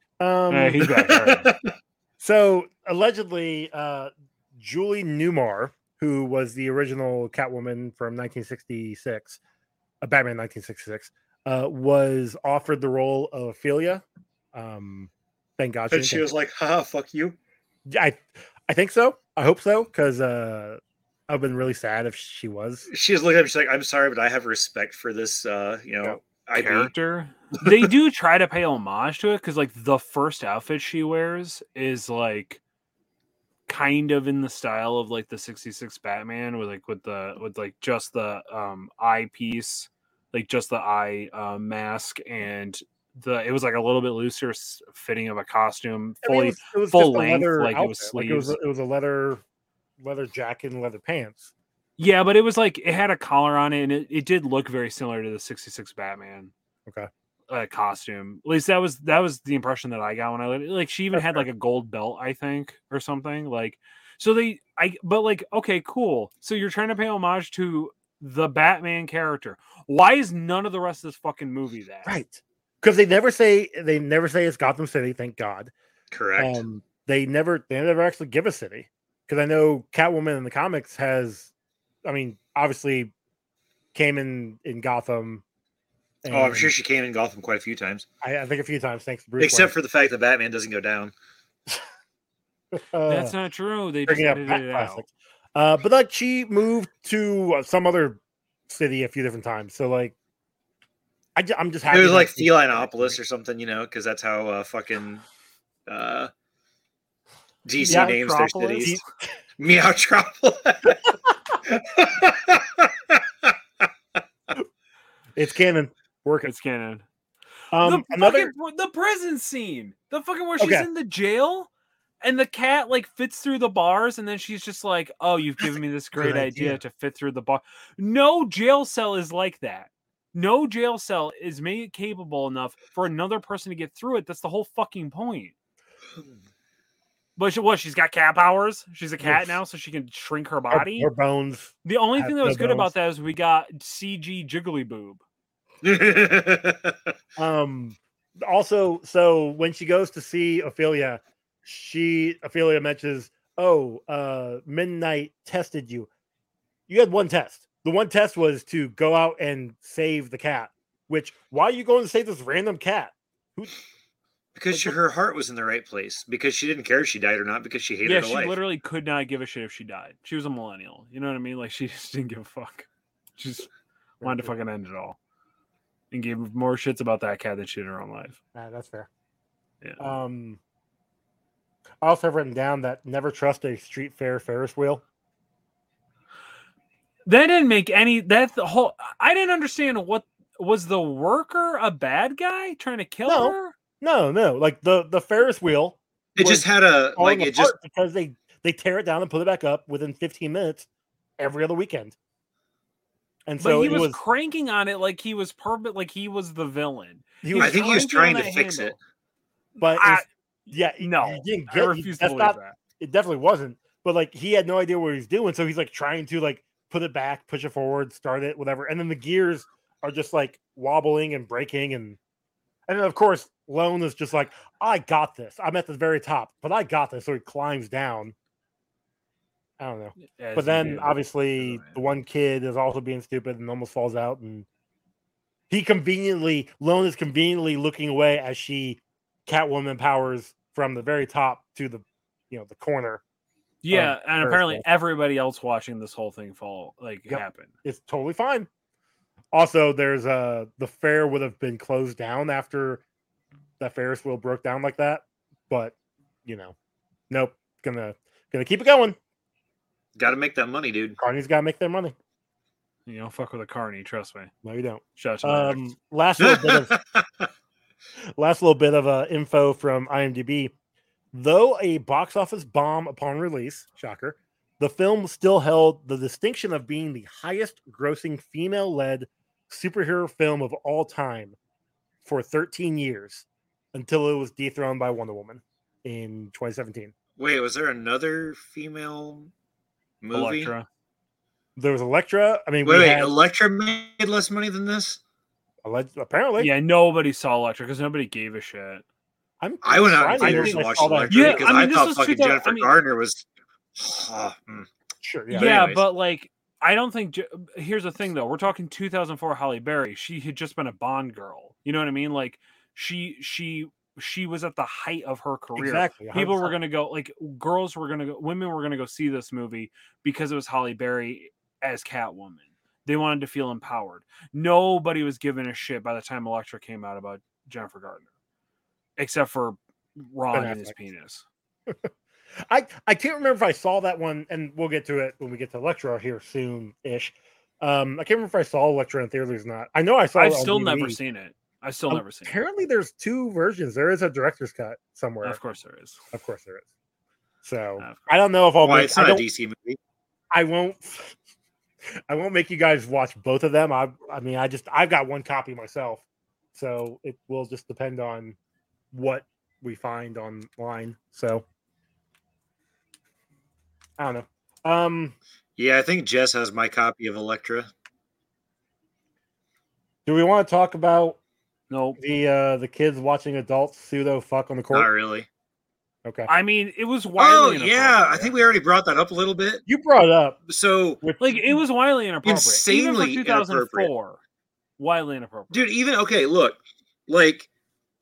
He's back. Right. So allegedly, Julie Newmar, who was the original Catwoman from 1966, Batman 1966, was offered the role of Ophelia. Thank God. And she was like, ha, fuck you. I think so. I hope so. Because, I've been really sad if she was. She's looking at me, she's like, I'm sorry, but I have respect for this, character. They do try to pay homage to it because, like, the first outfit she wears is, like, kind of in the style of, like, the 66 Batman with just the eye piece, like, just the eye mask, and it was, like, a little bit looser fitting of a costume, it was full length, like, outfit. It was sleeves. Like, it was a leather jacket and leather pants. Yeah, but it was like it had a collar on it, and it did look very similar to the 66 Batman. Okay. Costume. At least that was the impression that I got when I like she even had like a gold belt, I think, or something. Like, so okay, cool. So you're trying to pay homage to the Batman character. Why is none of the rest of this fucking movie that? Right. Because they never say it's Gotham City, thank God. Correct. They never actually give a city. Because I know Catwoman in the comics obviously came in Gotham. Oh, I'm sure she came in Gotham quite a few times. I think a few times, thanks to Bruce. Except for the fact that Batman doesn't go down. That's not true. They just edited it out. But like she moved to some other city a few different times. So like, I'm just happy. It was like Felinopolis or something, you know, because that's how DC names their cities. Meowtropolis. It's canon. Work it. It's canon. The prison scene. The fucking where she's in the jail and the cat like fits through the bars and then she's just like, oh, you've given me this great idea to fit through the bar. No jail cell is like that. No jail cell is made capable enough for another person to get through it. That's the whole fucking point. But she's got cat powers. She's a cat now, so she can shrink her body. Her bones. The only thing that was good about that is we got CG Jiggly Boob. Also, so when she goes to see Ophelia, Ophelia mentions, Midnight tested you. You had one test. The one test was to go out and save the cat. Which, why are you going to save this random cat? Because her heart was in the right place. Because she didn't care if she died or not. Because she hated her life. She literally could not give a shit if she died. She was a millennial. You know what I mean? Like, she just didn't give a fuck. She just wanted to fucking end it all. And gave more shits about that cat than she did her own life. That's fair. Yeah. I also have written down that never trust a street fair Ferris wheel. That didn't make any... I didn't understand what... Was the worker a bad guy trying to kill her? No. Like, the Ferris wheel... It just had a... Like, it just... Because they tear it down and put it back up within 15 minutes every other weekend. And so but he was cranking on it like he was perfect, like he was the villain. I think he was trying to fix it. But... I refuse to believe that. It definitely wasn't. But, like, he had no idea what he was doing, so he's, like, trying to, like, put it back, push it forward, start it, whatever. And then the gears are just like wobbling and breaking. And then, of course, Lone is just like, I got this. I'm at the very top, but I got this. So he climbs down. I don't know. Yeah, but then, obviously, the one kid is also being stupid and almost falls out. And Lone is conveniently looking away as she Catwoman powers from the very top to the, the corner. Yeah, and apparently everybody else watching this whole thing happen. It's totally fine. Also, there's the fair would have been closed down after that Ferris wheel broke down like that, but nope, gonna keep it going. Got to make that money, dude. Carney's got to make their money. You don't fuck with a Carney, trust me. No, you don't. Shut up. Last little bit of info from IMDb. Though a box office bomb upon release, shocker, the film still held the distinction of being the highest-grossing female-led superhero film of all time for 13 years, until it was dethroned by Wonder Woman in 2017. Wait, was there another female movie? Elektra. There was Elektra. I mean, Elektra made less money than this? Apparently. Yeah, nobody saw Elektra because nobody gave a shit. I went out in theaters and watched Elektra because I thought fucking Jennifer Garner was... Sure, yeah. Yeah, but like, I don't think... Here's the thing, though. We're talking 2004 Halle Berry. She had just been a Bond girl. You know what I mean? Like, she was at the height of her career. Exactly. 100%. People were going to go... Like, girls were going to go... Women were going to go see this movie because it was Halle Berry as Catwoman. They wanted to feel empowered. Nobody was giving a shit by the time Elektra came out about Jennifer Garner. Except for Ron and his penis. I can't remember if I saw that one, and we'll get to it when we get to Elektra here soon-ish. I can't remember if I saw Elektra in theaters or not. I know I saw it. I've still never seen it. I've still never seen it. Apparently there's two versions. There is a director's cut somewhere. Of course there is. So, I don't know if I'll... It's not a DC movie. I won't make you guys watch both of them. I've got one copy myself. So, it will just depend on what we find online, so I don't know. I think Jess has my copy of Elektra. Do we want to talk about the kids watching adults pseudo fuck on the court? Not really. Okay. I mean, it was wildly inappropriate. I think we already brought that up a little bit. You brought it up, so like it was wildly inappropriate, insanely even for 2004. Inappropriate. Wildly inappropriate, dude. Even look, like.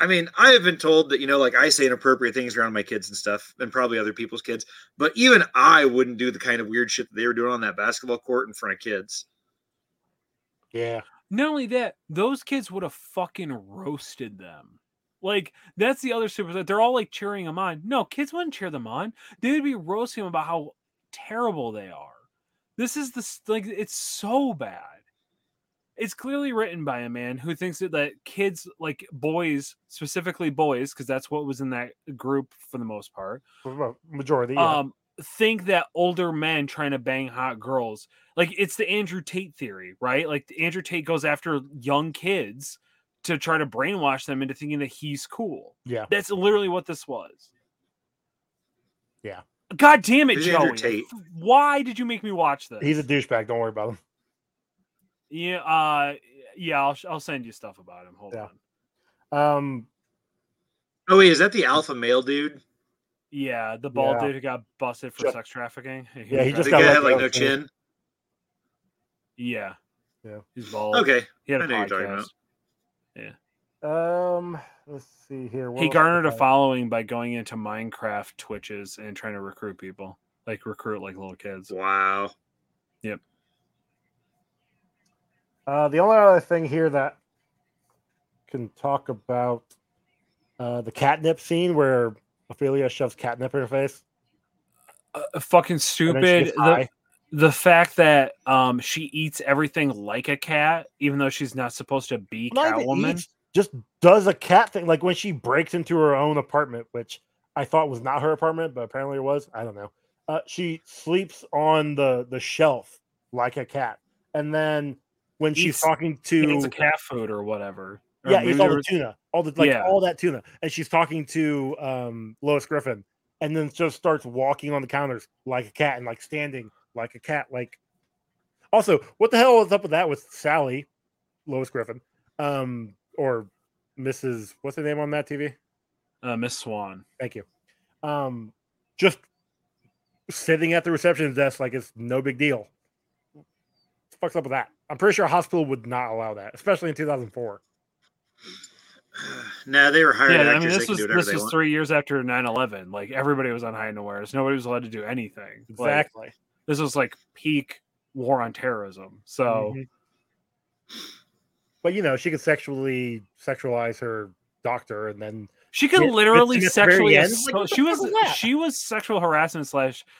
I mean, I have been told that, like I say inappropriate things around my kids and stuff, and probably other people's kids, but even I wouldn't do the kind of weird shit that they were doing on that basketball court in front of kids. Yeah. Not only that, those kids would have fucking roasted them. Like, that's the other super. They're all like cheering them on. No, kids wouldn't cheer them on. They would be roasting them about how terrible they are. This is it's so bad. It's clearly written by a man who thinks that kids, like boys, specifically boys, because that's what was in that group for the most part. Majority, think that older men trying to bang hot girls, like it's the Andrew Tate theory, right? Like Andrew Tate goes after young kids to try to brainwash them into thinking that he's cool. Yeah. That's literally what this was. Yeah. God damn it, Joey. Why did you make me watch this? He's a douchebag. Don't worry about him. Yeah. Yeah. I'll send you stuff about him. Hold on. Oh, wait. Is that the alpha male dude? Yeah. The bald dude who got busted for sex trafficking. Yeah. He just got had like no chin. Yeah. Yeah. He's bald. Okay. He had a podcast. You're talking about. Yeah. Let's see here. He garnered a following by going into Minecraft Twitches and trying to recruit people. Like recruit like little kids. Wow. Yep. The only other thing here that can talk about the catnip scene where Ophelia shoves catnip in her face. Fucking stupid. The fact that she eats everything like a cat, even though she's not supposed to be Catwoman. Just does a cat thing, like when she breaks into her own apartment, which I thought was not her apartment, but apparently it was. I don't know. She sleeps on the shelf like a cat, and then when she's talking to it's a cat food or whatever, eats all the tuna, all that tuna, and she's talking to Lois Griffin, and then just starts walking on the counters like a cat and like standing like a cat. Like, also, what the hell is up with that with Sally, Lois Griffin? Or Mrs. What's her name on that TV? Miss Swan. Thank you. Just sitting at the reception desk like it's no big deal. What the fuck's up with that? I'm pretty sure a hospital would not allow that, especially in 2004. No, they were hired actors. I mean, this was 3 years after 9/11. Like, everybody was on high and awareness. Nobody was allowed to do anything. Exactly. Like, this was like peak war on terrorism. So... Mm-hmm. But, you know, she could sexualize her doctor, and then... She could literally sexually... She was sexual harassment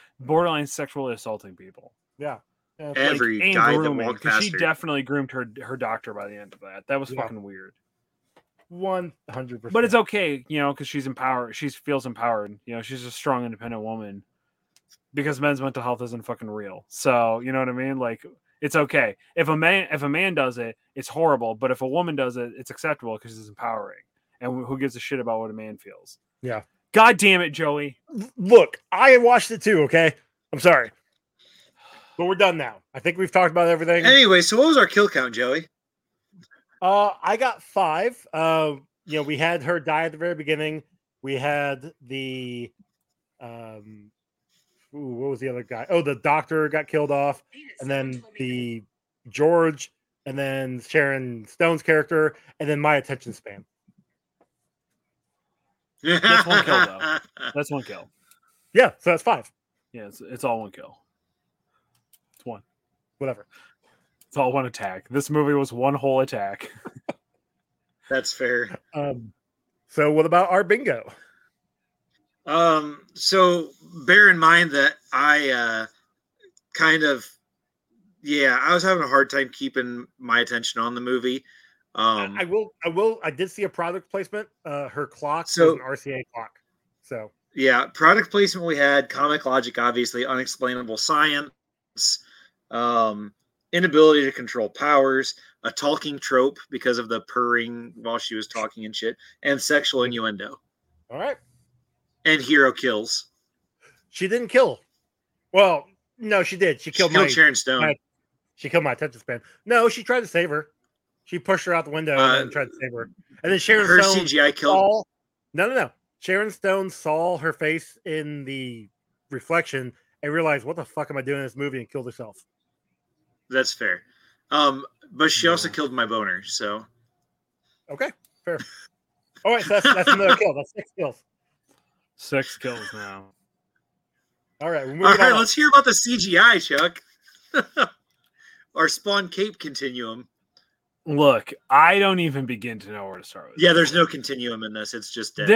/ borderline sexually assaulting people. Yeah. Every guy that walked past her. She definitely groomed her doctor by the end of that. That was fucking weird. 100%. But it's okay, you know, because she's empowered. She feels empowered. You know, she's a strong, independent woman. Because men's mental health isn't fucking real. So, you know what I mean? Like... It's okay. If a man does it, it's horrible. But if a woman does it, it's acceptable because it's empowering. And who gives a shit about what a man feels? Yeah. God damn it, Joey. Look, I watched it too, okay? I'm sorry. But we're done now. I think we've talked about everything. Anyway, so what was our kill count, Joey? I got 5. We had her die at the very beginning. We had the... what was the other guy? Oh, the doctor got killed off, and then the George, and then Sharon Stone's character, and then my attention span. That's one kill, though. That's one kill. Yeah, so that's 5. Yeah, it's all one kill. It's one. Whatever. It's all one attack. This movie was one whole attack. That's fair. So what about our bingo? So bear in mind that I, I was having a hard time keeping my attention on the movie. I did see a product placement, her clock was an RCA clock. So yeah, product placement we had, comic logic, obviously, unexplainable science, inability to control powers, a talking trope because of the purring while she was talking and shit, and sexual innuendo. All right. And hero kills. She didn't kill. Well, no, she did. She killed Sharon Stone. She killed my attention span. No, she tried to save her. She pushed her out the window and tried to save her. And then Sharon Stone CGI killed. No. Sharon Stone saw her face in the reflection and realized, "What the fuck am I doing in this movie?" and killed herself. That's fair. But she also killed my boner. So, okay, fair. All right, so that's another kill. That's 6 kills. 6 kills now. All right, let's hear about the CGI, Chuck. Our Spawn Cape continuum. Look, I don't even begin to know where to start with. Yeah, there's no continuum in this. It's just dead.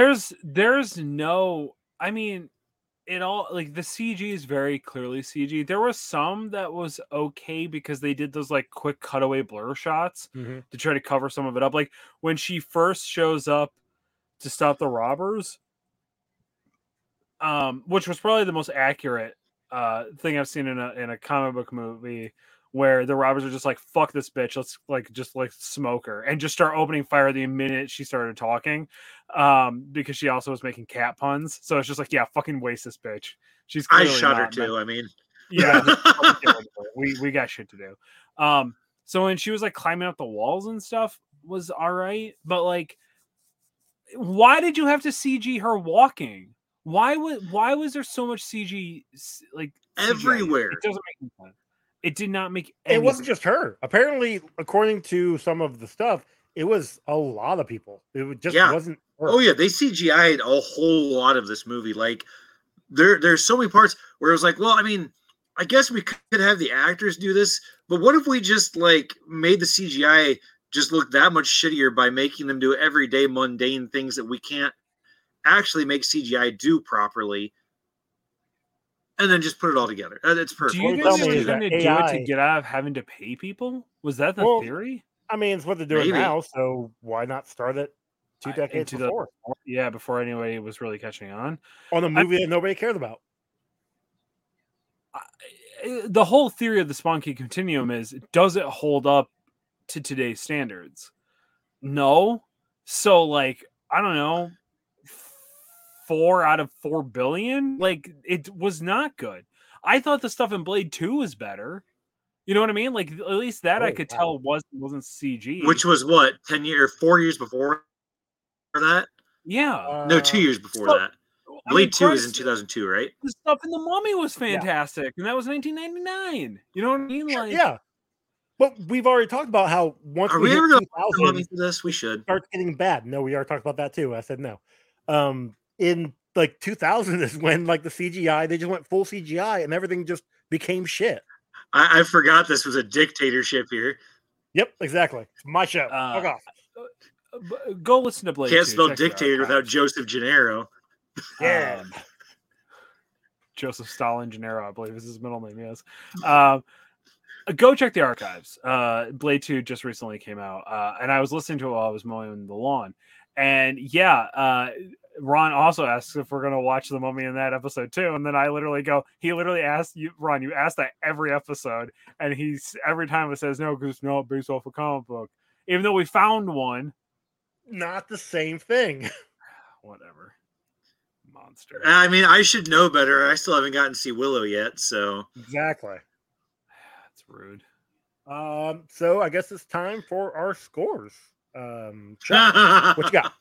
There's no... I mean, it all... Like, the CG is very clearly CG. There was some that was okay because they did those, like, quick cutaway blur shots to try to cover some of it up. Like, when she first shows up to stop the robbers... which was probably the most accurate thing I've seen in a comic book movie, where the robbers are just like, fuck this bitch, let's like just like smoke her and just start opening fire the minute she started talking, because she also was making cat puns. So it's just like, yeah, fucking waste this bitch. She's clearly I shudder too. I mean, yeah, we got shit to do. So when she was like climbing up the walls and stuff was all right, but like, why did you have to CG her walking? Why was there so much CG like everywhere? CGI? It doesn't make sense. It did not make any sense. It wasn't just her. Apparently, according to some of the stuff, it was a lot of people. It just wasn't her. Oh, yeah. They CGI'd a whole lot of this movie. Like, there's so many parts where it was like, well, I mean, I guess we could have the actors do this, but what if we just, like, made the CGI just look that much shittier by making them do everyday mundane things that we can't actually make CGI do properly? And then just put it all together. It's perfect. Do you guys use them to do it to get out of having to pay people? Was that the theory? I mean, it's what they're doing now, so why not start it 2 decades before? Yeah, before anybody was really catching on. On a movie that nobody cared about. The whole theory of the Spelunky Continuum is, does it hold up to today's standards? No. So, like, I don't know. 4 out of 4 billion, like it was not good. I thought the stuff in Blade 2 was better. You know what I mean? Like at least that tell wasn't CG. Which was what 4 years before that? Yeah, no, 2 years before that. Blade 2 is in 2002, right? The stuff in The Mummy was fantastic, and that was 1999. You know what I mean? Like yeah. But we've already talked about how once we ever going to Mummy for this, we should start getting bad. No, we already talked about that too. I said no. In like 2000 is when like the CGI, they just went full CGI and everything just became shit. I forgot this was a dictatorship here. Yep, exactly. It's my show. Fuck off. Go listen to Blade. Can't spell dictator without Joseph Gennaro. Yeah. Joseph Stalin Gennaro, I believe is his middle name, yes. Go check the archives. Blade 2 just recently came out. And I was listening to it while I was mowing the lawn. And yeah, Ron also asks if we're going to watch The Mummy in that episode too. And then I literally go, he literally asked you, Ron, you asked that every episode. And he's every time it says no, because it's not based off a comic book, even though we found one. Not the same thing. Whatever. Monster. I mean, I should know better. I still haven't gotten to see Willow yet. So exactly. That's rude. So I guess it's time for our scores. Chuck, what you got?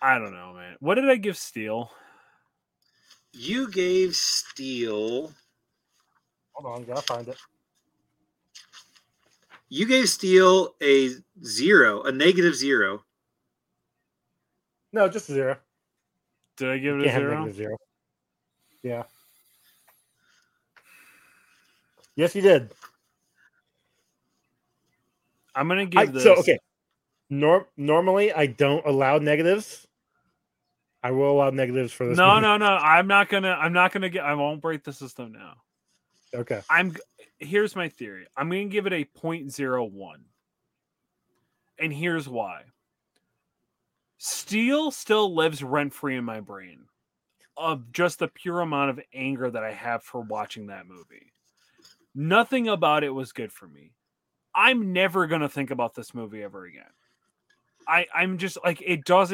I don't know, man. What did I give Steel? You gave Steel. Hold on, gotta find it. You gave Steel a negative zero. No, just a zero. Did I give it a zero? Yeah. Yes, you did. I'm gonna give this. So, okay. Normally, I don't allow negatives. I will allow negatives for this. No. I'm not gonna. I won't break the system now. Okay. Here's my theory. I'm gonna give it a 0.01, and here's why. Steel still lives rent free in my brain, of just the pure amount of anger that I have for watching that movie. Nothing about it was good for me. I'm never going to think about this movie ever again. I'm just like, it does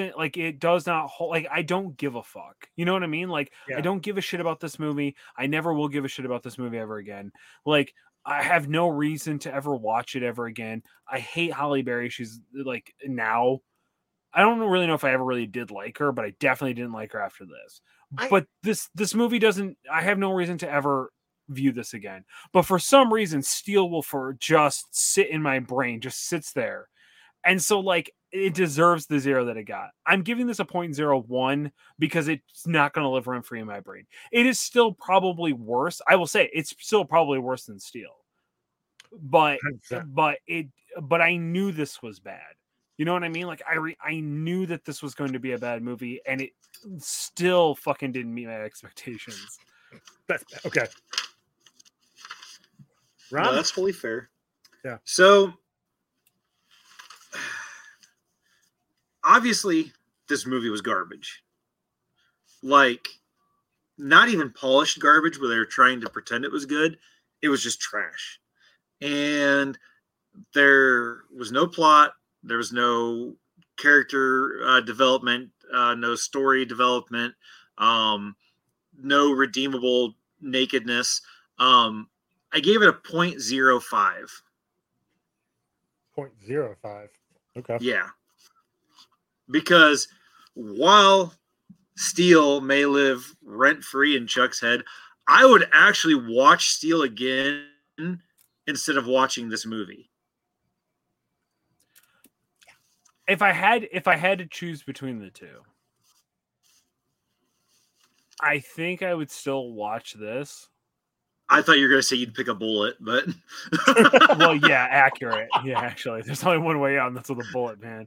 not hold, I don't give a fuck. You know what I mean? Like, yeah. I don't give a shit about this movie. I never will give a shit about this movie ever again. Like, I have no reason to ever watch it ever again. I hate Halle Berry. She's like, now, I don't really know if I ever really did like her, but I definitely didn't like her after this. But this movie doesn't, I have no reason to ever view this again, but for some reason Steel will for just sit in my brain, just sits there, and so like it deserves the zero that it got. I'm giving this a 0.01 because it's not going to live rent free in my brain. It is still probably worse. I will say it's still probably worse than Steel, but I knew this was bad. You know what I mean? Like I knew that this was going to be a bad movie, and it still fucking didn't meet my expectations. That's okay. No, that's fully fair. Yeah. So, obviously, this movie was garbage. like not even polished garbage where they were trying to pretend it was good. It was just trash. And there was no plot. There was no character development, no story development, no redeemable nakedness. I gave it a 0.05. 0.05. Okay. Yeah. Because while Steel may live rent-free in Chuck's head, I would actually watch Steel again instead of watching this movie. If I had to choose between the two, I think I would still watch this. I thought you were going to say you'd pick a bullet, but... Well, yeah, accurate. Yeah, actually. There's only one way out, and that's with a bullet, man.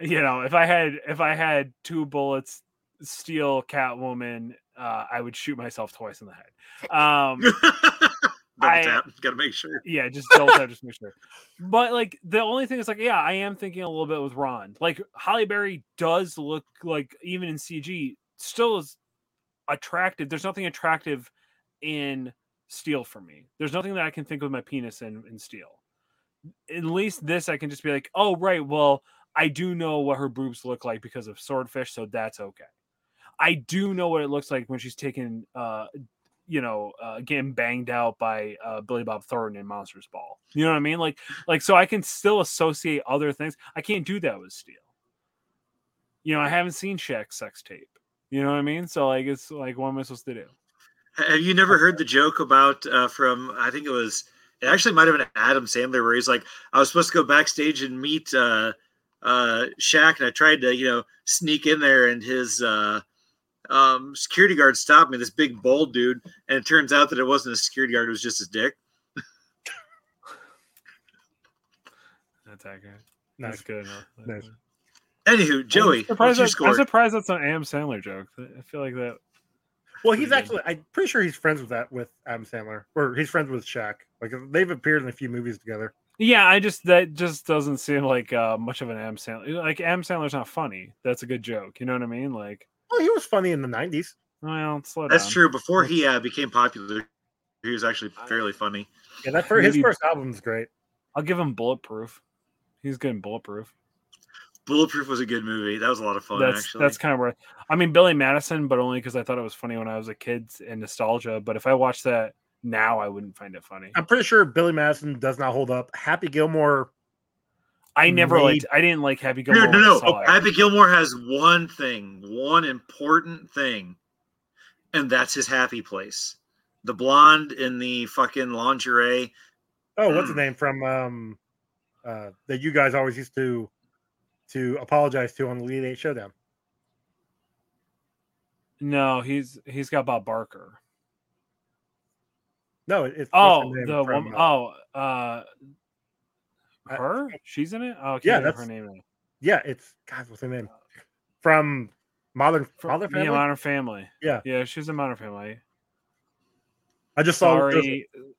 You know, if I had two bullets, Steel, Catwoman, I would shoot myself twice in the head. Double tap. Got to make sure. Yeah, just double tap, just make sure. But, like, the only thing is, like, yeah, I am thinking a little bit with Ron. Like, Halle Berry does look like, even in CG, still is attractive. There's nothing attractive in Steel for me. There's nothing that I can think of with my penis in Steel. At least this, I can just be like, oh, right, well, I do know what her boobs look like because of Swordfish, so that's okay. I do know what it looks like when she's taken, getting banged out by Billy Bob Thornton in Monsters Ball. You know what I mean? Like, so I can still associate other things. I can't do that with Steel. You know, I haven't seen Shaq's sex tape. You know what I mean? So, like, it's like, what am I supposed to do? Have you never heard the joke about from, I think it actually might have been Adam Sandler, where he's like, I was supposed to go backstage and meet Shaq, and I tried to, you know, sneak in there, and his security guard stopped me, this big, bold dude, and it turns out that it wasn't a security guard, it was just his dick. That's accurate. That's good enough. Nice. Anywho, Joey, I'm surprised that's an Adam Sandler joke. I feel like that. Well, he's actually, I'm pretty sure he's friends with Adam Sandler, or he's friends with Shaq. Like, they've appeared in a few movies together. Yeah, that just doesn't seem like much of an Adam Sandler. Like, Adam Sandler's not funny. That's a good joke. You know what I mean? Like, well, he was funny in the 90s. Well, slow down. That's true. Before he became popular, he was actually fairly funny. Yeah, his first album's great. I'll give him Bulletproof. He's good in Bulletproof. Bulletproof was a good movie. That was a lot of fun. That's kind of where I mean Billy Madison, but only because I thought it was funny when I was a kid and nostalgia. But if I watched that now, I wouldn't find it funny. I'm pretty sure Billy Madison does not hold up. Happy Gilmore, I didn't like Happy Gilmore. No. Happy Gilmore has one important thing, and that's his happy place. The blonde in the fucking lingerie. Oh, what's the name from that you guys always used to apologize to on the Elite Eight Showdown? No, he's got Bob Barker. No, it's the woman. Her? She's in it. Oh, okay, yeah, that's her name. Yeah, it's God. What's her name? From Modern Family. Yeah, Modern Family. Yeah, she's in Modern Family. I just saw.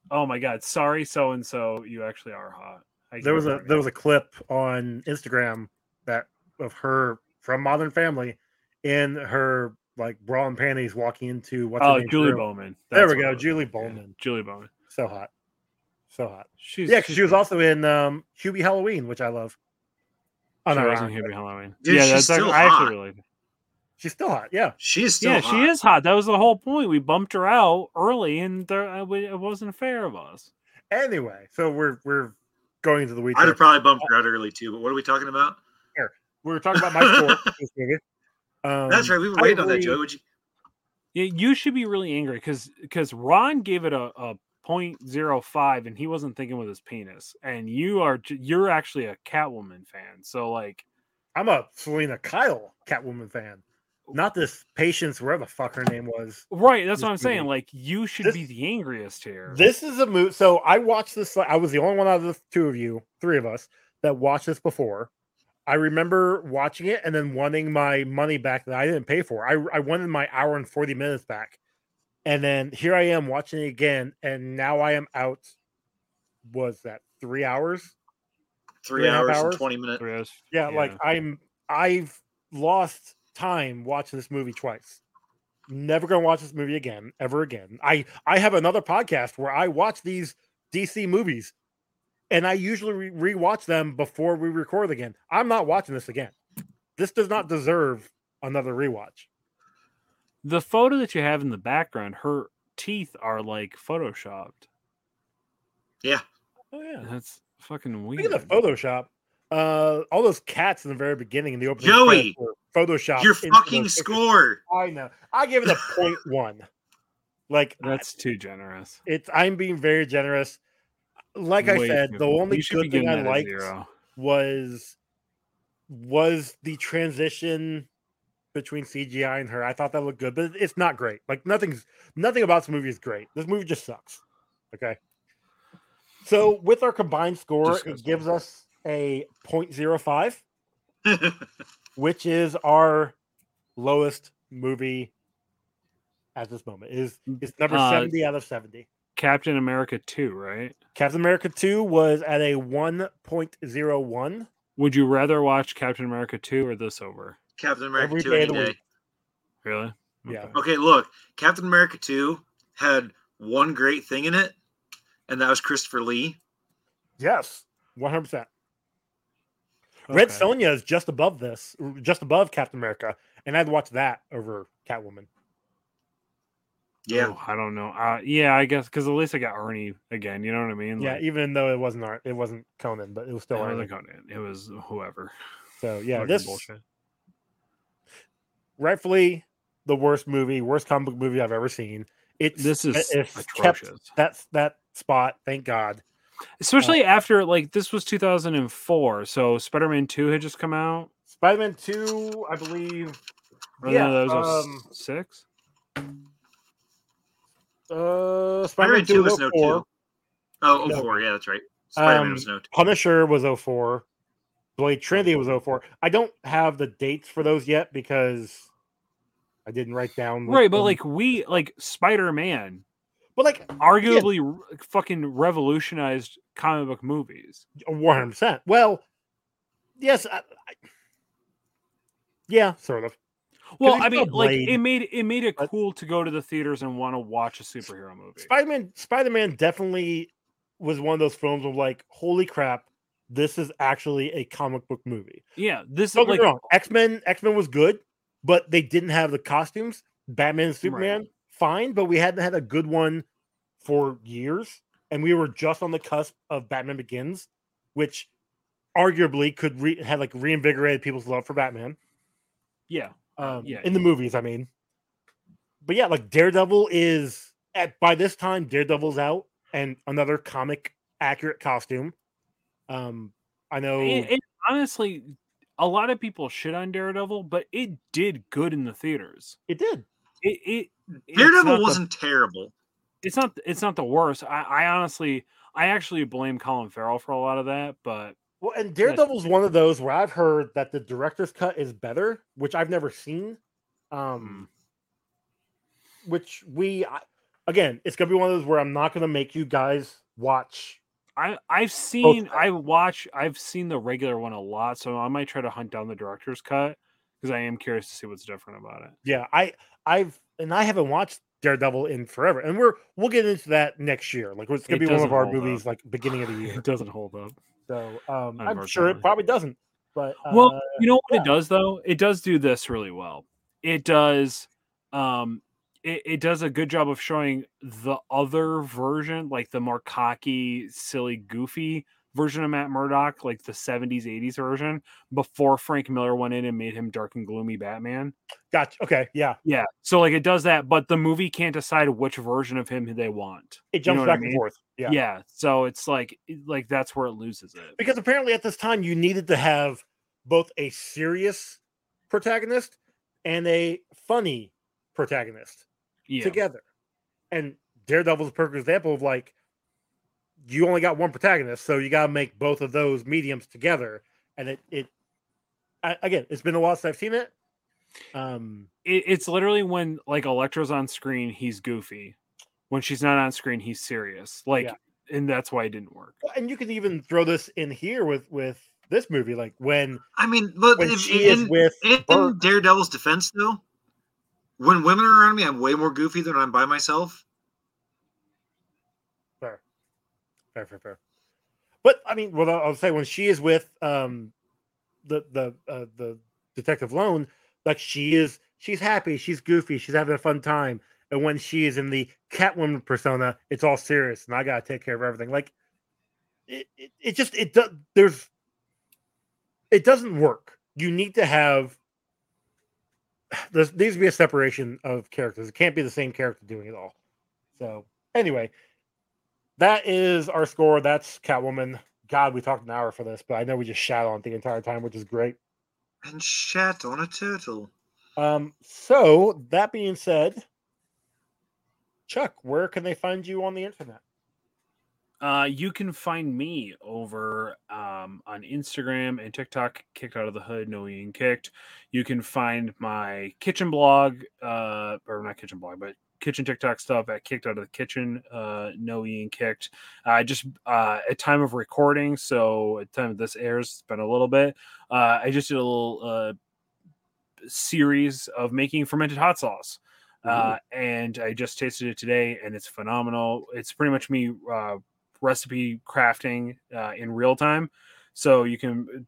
Oh my God! Sorry, so and so. You actually are hot. There was a clip on Instagram that of her from Modern Family in her like bra and panties walking into Julie Bowen. There we go, Julie Bowen. Yeah, Julie Bowen, so hot. Because she was also in Hubie Halloween, which I love. Oh, no, wasn't Hubie Halloween. Dude, yeah, that's still hot. I actually really. She's still hot. Yeah, she's still. Yeah, hot. She is hot. That was the whole point. We bumped her out early, and it wasn't fair of us. Anyway, so we're going into the weekend. I'd have probably bumped her out early too. But what are we talking about? We were talking about my score. That's right. We were waiting on that, Joe. Yeah, you should be really angry because Ron gave it a 0.05 and he wasn't thinking with his penis. And you're actually a Catwoman fan. So like, I'm a Selena Kyle Catwoman fan. Not this Patience, wherever the fuck her name was. Right. That's what I'm saying. Like, you should be the angriest here. This is a move. So I watched this. I was the only one out of the three of us that watched this before. I remember watching it and then wanting my money back that I didn't pay for. I wanted my hour and 40 minutes back. And then here I am watching it again. And now I am out. Was that 3 hours? 3 hours and 20 minutes. Yeah, yeah. Like I've lost time watching this movie twice. Never going to watch this movie again, ever again. I have another podcast where I watch these DC movies, and I usually rewatch them before we record again. I'm not watching this again. This does not deserve another rewatch. The photo that you have in the background, her teeth are like photoshopped. Yeah. Oh yeah, that's fucking weird. Look at the Photoshop. All those cats in the very beginning in the opening. Joey, Photoshop. Your fucking score. I know. I give it a 0.1. Like that's too generous. I'm being very generous. Like I said, the only good thing I liked was the transition between CGI and her. I thought that looked good, but it's not great. Like nothing about this movie is great. This movie just sucks. Okay. So with our combined score, it gives us a 0.05, which is our lowest movie at this moment. It's number 70 out of 70. Captain America 2, right? Captain America 2 was at a 1.01. Would you rather watch Captain America 2 or this over? Captain America 2 every day. Really? Okay. Yeah. Okay, look. Captain America 2 had one great thing in it. And that was Christopher Lee. Yes, 100%. Okay. Red Sonja is just above this, just above Captain America, and I'd watch that over Catwoman. Yeah, oh, I don't know. Yeah, I guess because at least I got Ernie again. You know what I mean? Yeah, like, even though it wasn't Conan, but it was still Ernie. Conan. It was whoever. So yeah, this bullshit. Rightfully the worst movie, worst comic book movie I've ever seen. This is atrocious. That's that spot, thank God. Especially after this was 2004, so Spider-Man 2 had just come out. Spider-Man 2, I believe. Yeah, that was 6. Spider-Man 2 was 04. 02. Oh, 04, yeah, that's right. Spider-Man was 02. Punisher was 04. Blade Trinity was 04. I don't have the dates for those yet because I didn't write down. Right, but them. Spider-Man. But arguably fucking revolutionized comic book movies. 100%. Well, yes. Yeah, sort of. Well, I mean, it made it cool to go to the theaters and want to watch a superhero movie. Spider-Man definitely was one of those films of holy crap, this is actually a comic book movie. Yeah, this don't is get me wrong. X-Men was good, but they didn't have the costumes. Batman and Superman. Right. Fine, but we hadn't had a good one for years, and we were just on the cusp of Batman Begins, which arguably could have reinvigorated people's love for Batman. Yeah, in the movies, I mean. But yeah, Daredevil is by this time Daredevil's out, and another comic accurate costume. I know. And honestly, a lot of people shit on Daredevil, but it did good in the theaters. It did. Daredevil wasn't terrible. It's not the worst. I honestly blame Colin Farrell for a lot of that, but and Daredevil's one of those where I've heard that the director's cut is better, which I've never seen. Which again, it's gonna be one of those where I'm not gonna make you guys watch. I've seen the regular one a lot, so I might try to hunt down the director's cut because I am curious to see what's different about it. Yeah, I haven't watched Daredevil in forever, and we'll get into that next year. It's gonna be one of our movies, beginning of the year. It doesn't hold up, so I'm sure it probably doesn't. But you know what it does though? It does do this really well. It does, it does a good job of showing the other version, the more cocky, silly, goofy version of Matt Murdock, the 70s, 80s version, before Frank Miller went in and made him dark and gloomy Batman. Gotcha. Okay. Yeah. Yeah. So it does that, but the movie can't decide which version of him they want. It jumps back and forth. Yeah. Yeah. So it's that's where it loses it. Because apparently at this time you needed to have both a serious protagonist and a funny protagonist together. And Daredevil's a perfect example of you only got one protagonist, so you got to make both of those mediums together. And it's been a while since I've seen it. It's literally when Elektra's on screen, he's goofy. When she's not on screen, he's serious. And that's why it didn't work. And you could even throw this in here with this movie. Like when I mean, but when in Daredevil's defense, though, when women are around me, I'm way more goofy than when I'm by myself. Fair. But I mean, what I'll say when she is with the Detective Lone, like she's happy, she's goofy, she's having a fun time. And when she is in the Catwoman persona, it's all serious, and I gotta take care of everything. Like it doesn't work. You need to have there needs to be a separation of characters. It can't be the same character doing it all. So anyway. That is our score. That's Catwoman. God, we talked an hour for this, but I know we just shat on it the entire time, which is great. And shat on a turtle. So, that being said, Chuck, where can they find you on the internet? You can find me over on Instagram and TikTok, Kicked Out of the Hood, No Eating Kicked. You can find my kitchen blog, kitchen TikTok stuff at Kicked Out of the Kitchen, No Eating Kicked. I just at time of recording, so at time of this airs, it's been a little bit. I just did a little series of making fermented hot sauce, and I just tasted it today, and it's phenomenal. It's pretty much me recipe crafting in real time, so you can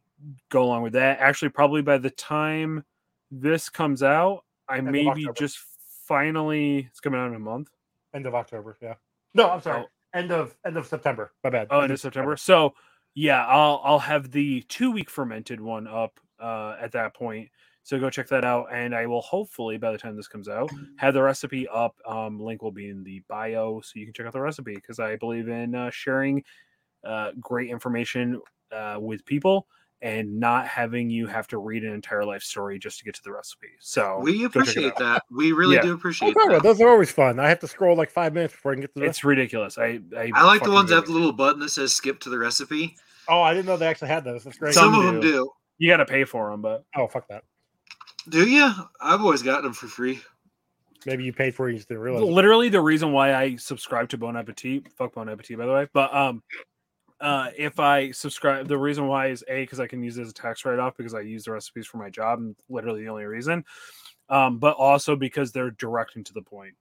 go along with that. Actually, probably by the time this comes out, I may be just... Finally, it's coming out in a month. End of October, yeah. No, I'm sorry. End of September. My bad. Oh, end of September. So, yeah, I'll have the 2-week fermented one up at that point. So go check that out, and I will hopefully, by the time this comes out, have the recipe up. Link will be in the bio, so you can check out the recipe, because I believe in sharing great information with people and not having you have to read an entire life story just to get to the recipe. So we appreciate that. We really do appreciate that. Those are always fun. I have to scroll like 5 minutes before I can get to the recipe. It's ridiculous. I like the ones that have the little button that says skip to the recipe. Oh, I didn't know they actually had those. That's great. Some of them do. You got to pay for them, but... Oh, fuck that. Do you? I've always gotten them for free. Maybe you paid for it, you just didn't realize. Literally the reason why I subscribe to Bon Appetit, fuck Bon Appetit, by the way, but... if I subscribe, the reason why is A, because I can use it as a tax write-off because I use the recipes for my job, and literally the only reason, but also because they're direct and to the point.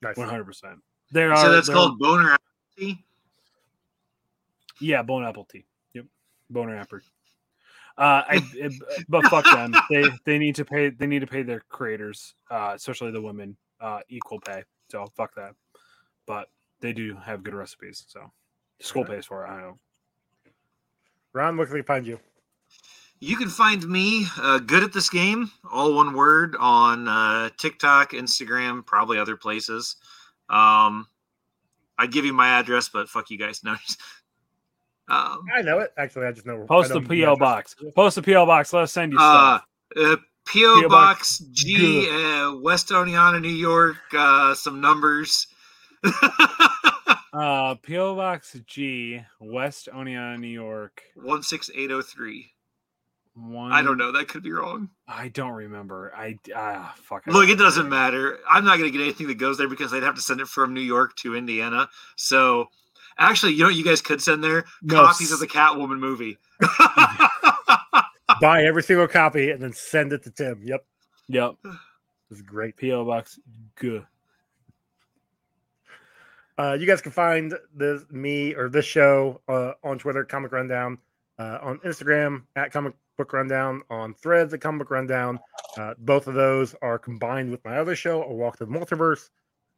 Nice. 100%. So that's called Boner Apple Tea? Yeah, Boner Apple Tea. Yep. Boner Apple. But fuck them. They need to pay their creators, especially the women, equal pay. So fuck that. But they do have good recipes, so. School pays for it. I know. Ron, where can we find you? You can find me good at this game, all one word, on TikTok, Instagram, probably other places. I'd give you my address, but fuck you guys. No, I know it. Actually, I just know. Post the P.O. box. Post the P.O. box. Let us send you stuff. P.O. box G, West Oneonta, New York. Some numbers. P.O. Box G, West Oneonta, New York. 16803. I don't know. That could be wrong. I don't remember. Look, it doesn't matter. I'm not going to get anything that goes there because I'd have to send it from New York to Indiana. So, actually, you know what you guys could send there? Copies of the Catwoman movie. Buy every single copy and then send it to Tim. Yep. It's great. P.O. Box G. You guys can find this show on Twitter, Comic Rundown, on Instagram at Comic Book Rundown, on Threads at Comic Book Rundown. Both of those are combined with my other show, A Walk to the Multiverse,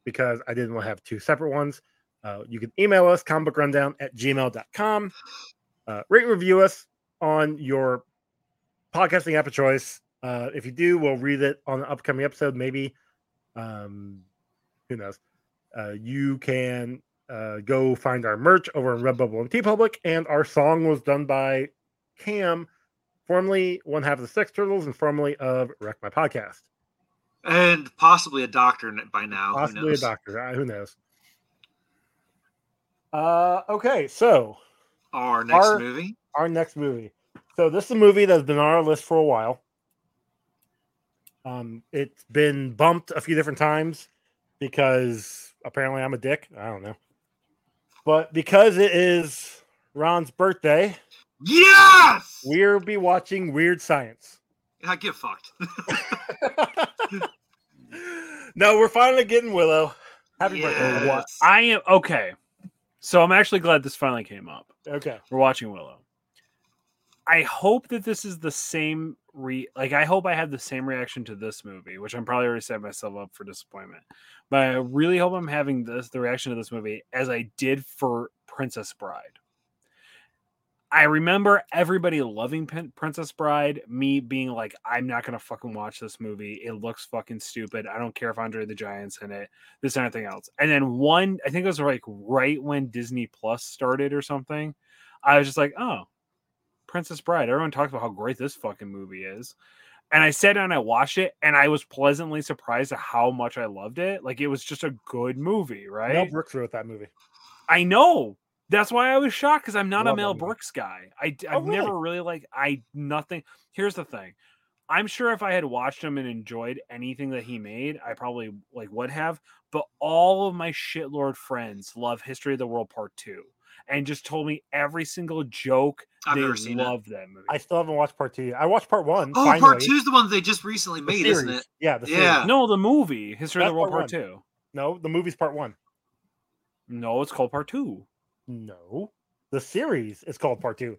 because I didn't want to have two separate ones. You can email us, comicbookrundown@gmail.com. Rate and review us on your podcasting app of choice. If you do, we'll read it on an upcoming episode, maybe. Who knows? You can go find our merch over on Redbubble and TeePublic, and our song was done by Cam, formerly one half of the Sex Turtles and formerly of Wreck My Podcast. And possibly a doctor by now. Possibly who knows? A doctor. Who knows? Okay, so. Our next movie? Our next movie. So this is a movie that's been on our list for a while. It's been bumped a few different times. Because apparently I'm a dick. I don't know. But because it is Ron's birthday. Yes! We'll be watching Weird Science. I get fucked. No, we're finally getting Willow. Happy birthday. What? I am okay. So I'm actually glad this finally came up. Okay. We're watching Willow. I hope that this is the same I hope I had the same reaction to this movie, which I'm probably already setting myself up for disappointment. But I really hope I'm having the reaction to this movie as I did for Princess Bride. I remember everybody loving Princess Bride, me being like, I'm not going to fucking watch this movie. It looks fucking stupid. I don't care if Andre the Giant's in it, this and everything else. And then I think it was like right when Disney Plus started or something. I was just like, oh, Princess Bride. Everyone talks about how great this fucking movie is. And I sat down and I watched it, and I was pleasantly surprised at how much I loved it. Like, it was just a good movie, right? Mel Brooks wrote that movie. I know. That's why I was shocked, because I'm not a Mel Brooks guy. I've never really liked nothing. Here's the thing. I'm sure if I had watched him and enjoyed anything that he made, I probably would have. But all of my shitlord friends love History of the World Part 2 and just told me every single joke. I've never seen that movie. I still haven't watched Part 2. I watched Part 1. Oh, finally. Part 2 is the one they just recently made, isn't it? Yeah. No, the movie, History of the World Part 2. No, the movie's Part 1. No, it's called Part 2. No, the series is called Part 2.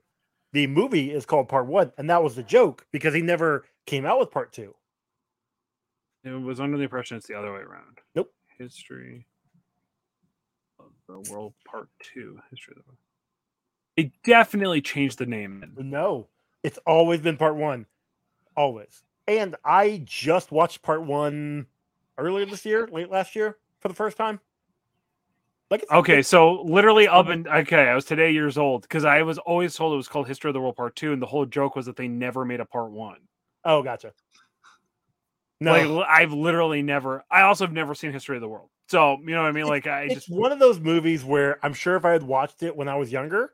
The movie is called Part 1, and that was the joke because he never came out with Part 2. It was under the impression it's the other way around. Nope. History of the World Part 2. History of the World. They definitely changed the name. No, it's always been Part 1. Always. And I just watched Part 1 earlier this year, late last year, for the first time. Okay, so literally I was today years old because I was always told it was called History of the World Part 2, and the whole joke was that they never made a Part 1. Oh, gotcha. No, I've literally never. I also have never seen History of the World, so you know what I mean. It's one of those movies where I'm sure if I had watched it when I was younger,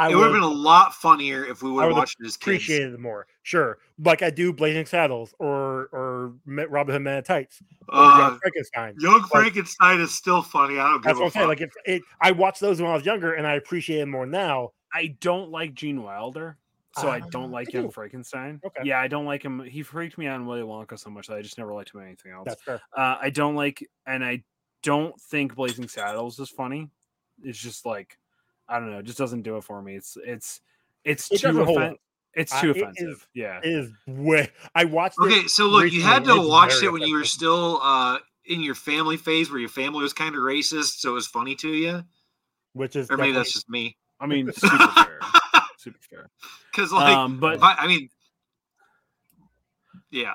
it would have been a lot funnier if we would have watched it as kids. Appreciated it more, sure. Like I do, Blazing Saddles or Robin Hood Men in Tights. Young Frankenstein. Young Frankenstein is still funny. I don't. That's what I'm saying. Like I watched those when I was younger, and I appreciate it more now. I don't like Gene Wilder, so I don't like Young Frankenstein. Okay. Yeah, I don't like him. He freaked me out in Willy Wonka so much that I just never liked him in anything else. That's fair. I don't think Blazing Saddles is funny. It's just like. I don't know. It just doesn't do it for me. It's too offensive. So look, you had to have watched it when you were still in your family phase, where your family was kind of racist, so it was funny to you. Maybe that's just me. I mean, super fair, super fair. Because yeah.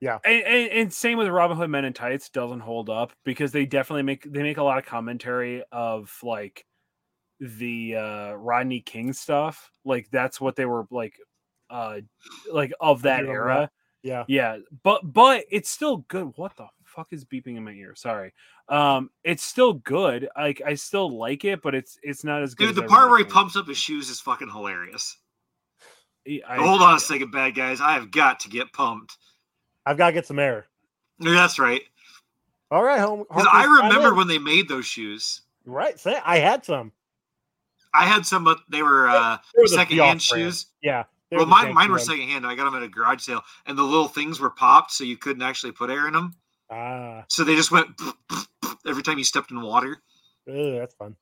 Yeah, and same with Robin Hood Men in Tights doesn't hold up because they definitely make a lot of commentary of like. The Rodney King stuff, that's what they were of that era. Yeah. But it's still good. What the fuck is beeping in my ear? Sorry. It's still good. I still like it, but it's not as good. Dude, the part where he pumps up his shoes is fucking hilarious. Hold on a second, bad guys. I have got to get pumped. I've got to get some air. Yeah, that's right. All right, I remember when they made those shoes. Right. I had some. but they were secondhand shoes. Yeah. Well, mine were secondhand. I got them at a garage sale, and the little things were popped, so you couldn't actually put air in them. So they just went every time you stepped in water. Ew, that's fun.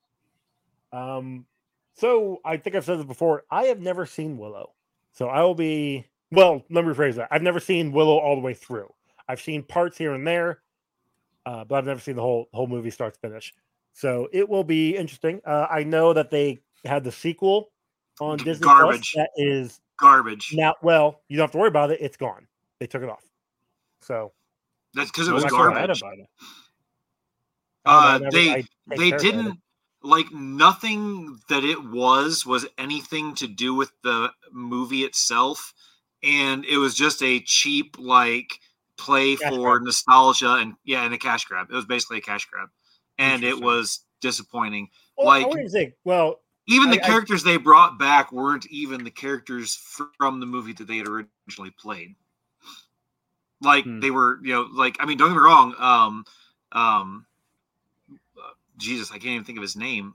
So I think I've said this before. I have never seen Willow. So I will be... Well, let me rephrase that. I've never seen Willow all the way through. I've seen parts here and there, but I've never seen the whole movie start to finish. So it will be interesting. I know that they had the sequel on Disney Plus. That is garbage. Now, well, you don't have to worry about it. It's gone. They took it off. So that's because it was garbage. About it. They didn't like nothing that it was anything to do with the movie itself, and it was just a cheap play for nostalgia and a cash grab. It was basically a cash grab. And it was disappointing. Well, the characters they brought back weren't even the characters from the movie that they had originally played. They were, I mean, don't get me wrong. Jesus, I can't even think of his name.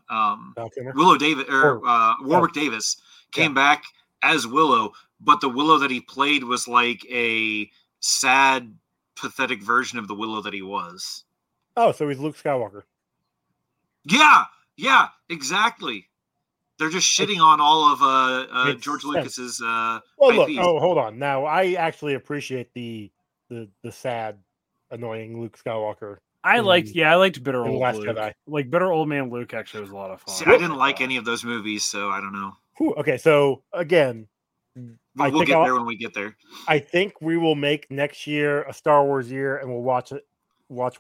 Willow Davis or Warwick Davis came back as Willow, but the Willow that he played was like a sad, pathetic version of the Willow that he was. Oh, so he's Luke Skywalker. Yeah, exactly. They're just shitting on all of George Lucas's IPs. Look, hold on. Now, I actually appreciate the sad, annoying Luke Skywalker. I liked Bitter Old Last Luke. Jedi. Like, Bitter Old Man Luke actually was a lot of fun. See, I didn't like any of those movies, so I don't know. Okay, so, again... We'll get there when we get there. I think we will make next year a Star Wars year, and we'll watch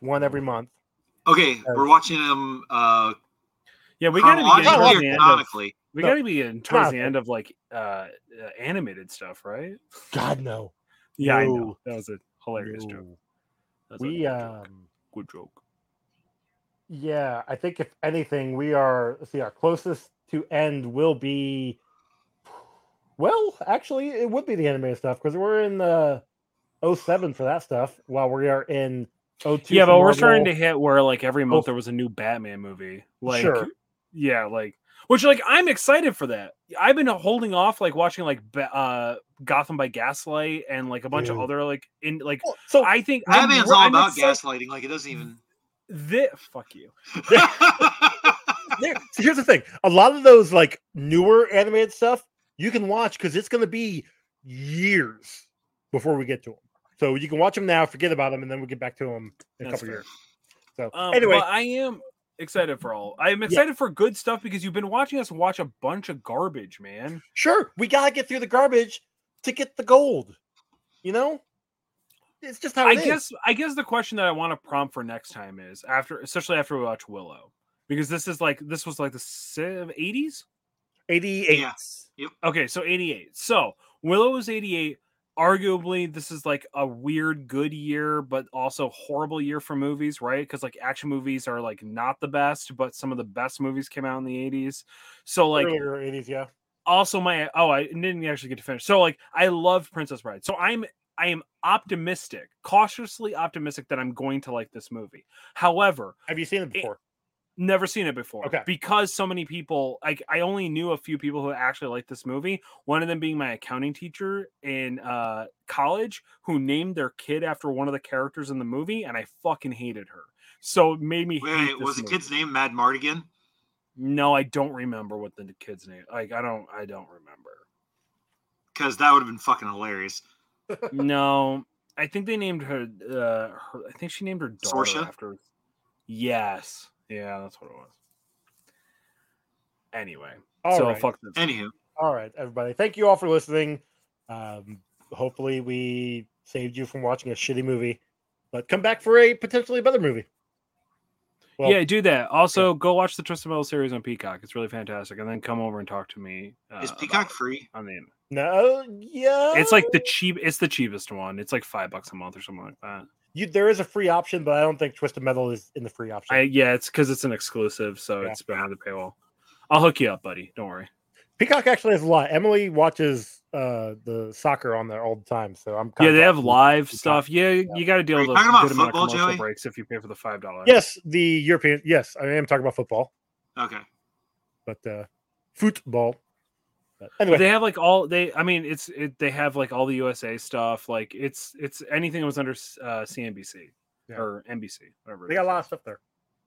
one every month. Okay, we're watching them... we got to be canonically. We got to be in towards the end of like animated stuff, right? God no. Yeah, no. I know that was a hilarious joke. That's good joke. Yeah, I think if anything, we are. Let's see, our closest to end will be. Well, actually, it would be the animated stuff because we're in the 2007 for that stuff, while we are in 2002. Yeah, but we're starting to hit where like every month there was a new Batman movie. Like, sure. Yeah, like which like I'm excited for that. I've been holding off like watching like Gotham by Gaslight and like a bunch of other like in like. Well, so I think Batman's all about gaslighting. Like it doesn't even. Fuck you. Here's the thing: a lot of those like newer animated stuff you can watch because it's going to be years before we get to them. So you can watch them now, forget about them, and then we'll get back to them in a couple years. So anyway, I am. Excited for all. I'm excited for good stuff because you've been watching us watch a bunch of garbage, man. Sure, we gotta get through the garbage to get the gold. You know, it's just how I guess. I guess the question that I want to prompt for next time is especially after we watch Willow, because this was like the 80s, 88. Yeah. Yep. Okay, so 88. So Willow was 88. Arguably, this is like a weird good year, but also horrible year for movies, right? Because like action movies are like not the best, but some of the best movies came out in the 80s. So like earlier 80s, yeah. Also, I didn't actually get to finish. So like I loved Princess Bride. So I am optimistic, cautiously optimistic that I'm going to like this movie. However, have you seen it before? Never seen it before. Okay. Because so many people, like I only knew a few people who actually liked this movie. One of them being my accounting teacher in college, who named their kid after one of the characters in the movie, and I fucking hated her. So it made me. Wait, was the kid's name Mad Mardigan? No, I don't remember what the kid's name. Like I don't remember. Because that would have been fucking hilarious. No, I think they named her. I think she named her daughter Sorsha? After. Yes. Yeah, that's what it was. Anyway, fuck this. Anywho, all right, everybody. Thank you all for listening. Hopefully, we saved you from watching a shitty movie, but come back for a potentially better movie. Well, yeah, do that. Also, go watch the Twisted Metal series on Peacock. It's really fantastic. And then come over and talk to me. Is Peacock free? On the internet. No, yeah. It's like It's the cheapest one. It's like $5 a month or something like that. There is a free option, but I don't think Twisted Metal is in the free option. It's because it's an exclusive, so it's behind the paywall. I'll hook you up, buddy. Don't worry. Peacock actually has a lot. Emily watches the soccer on there all the time, so I'm kind of... Yeah, they have live stuff. Yeah, you got to deal with a good amount of commercial breaks if you pay for the $5. Yes, the European... Yes, I am talking about football. Okay. But football... Anyway, they have like they have like all the USA stuff. Like it's anything that was under CNBC or NBC, whatever. They got a lot of stuff there.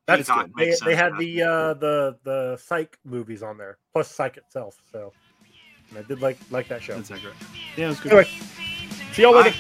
That's good. They had the Psych movies on there, plus Psych itself. So and I did like that show. That's great. Yeah, it was good. Anyway, see y'all later.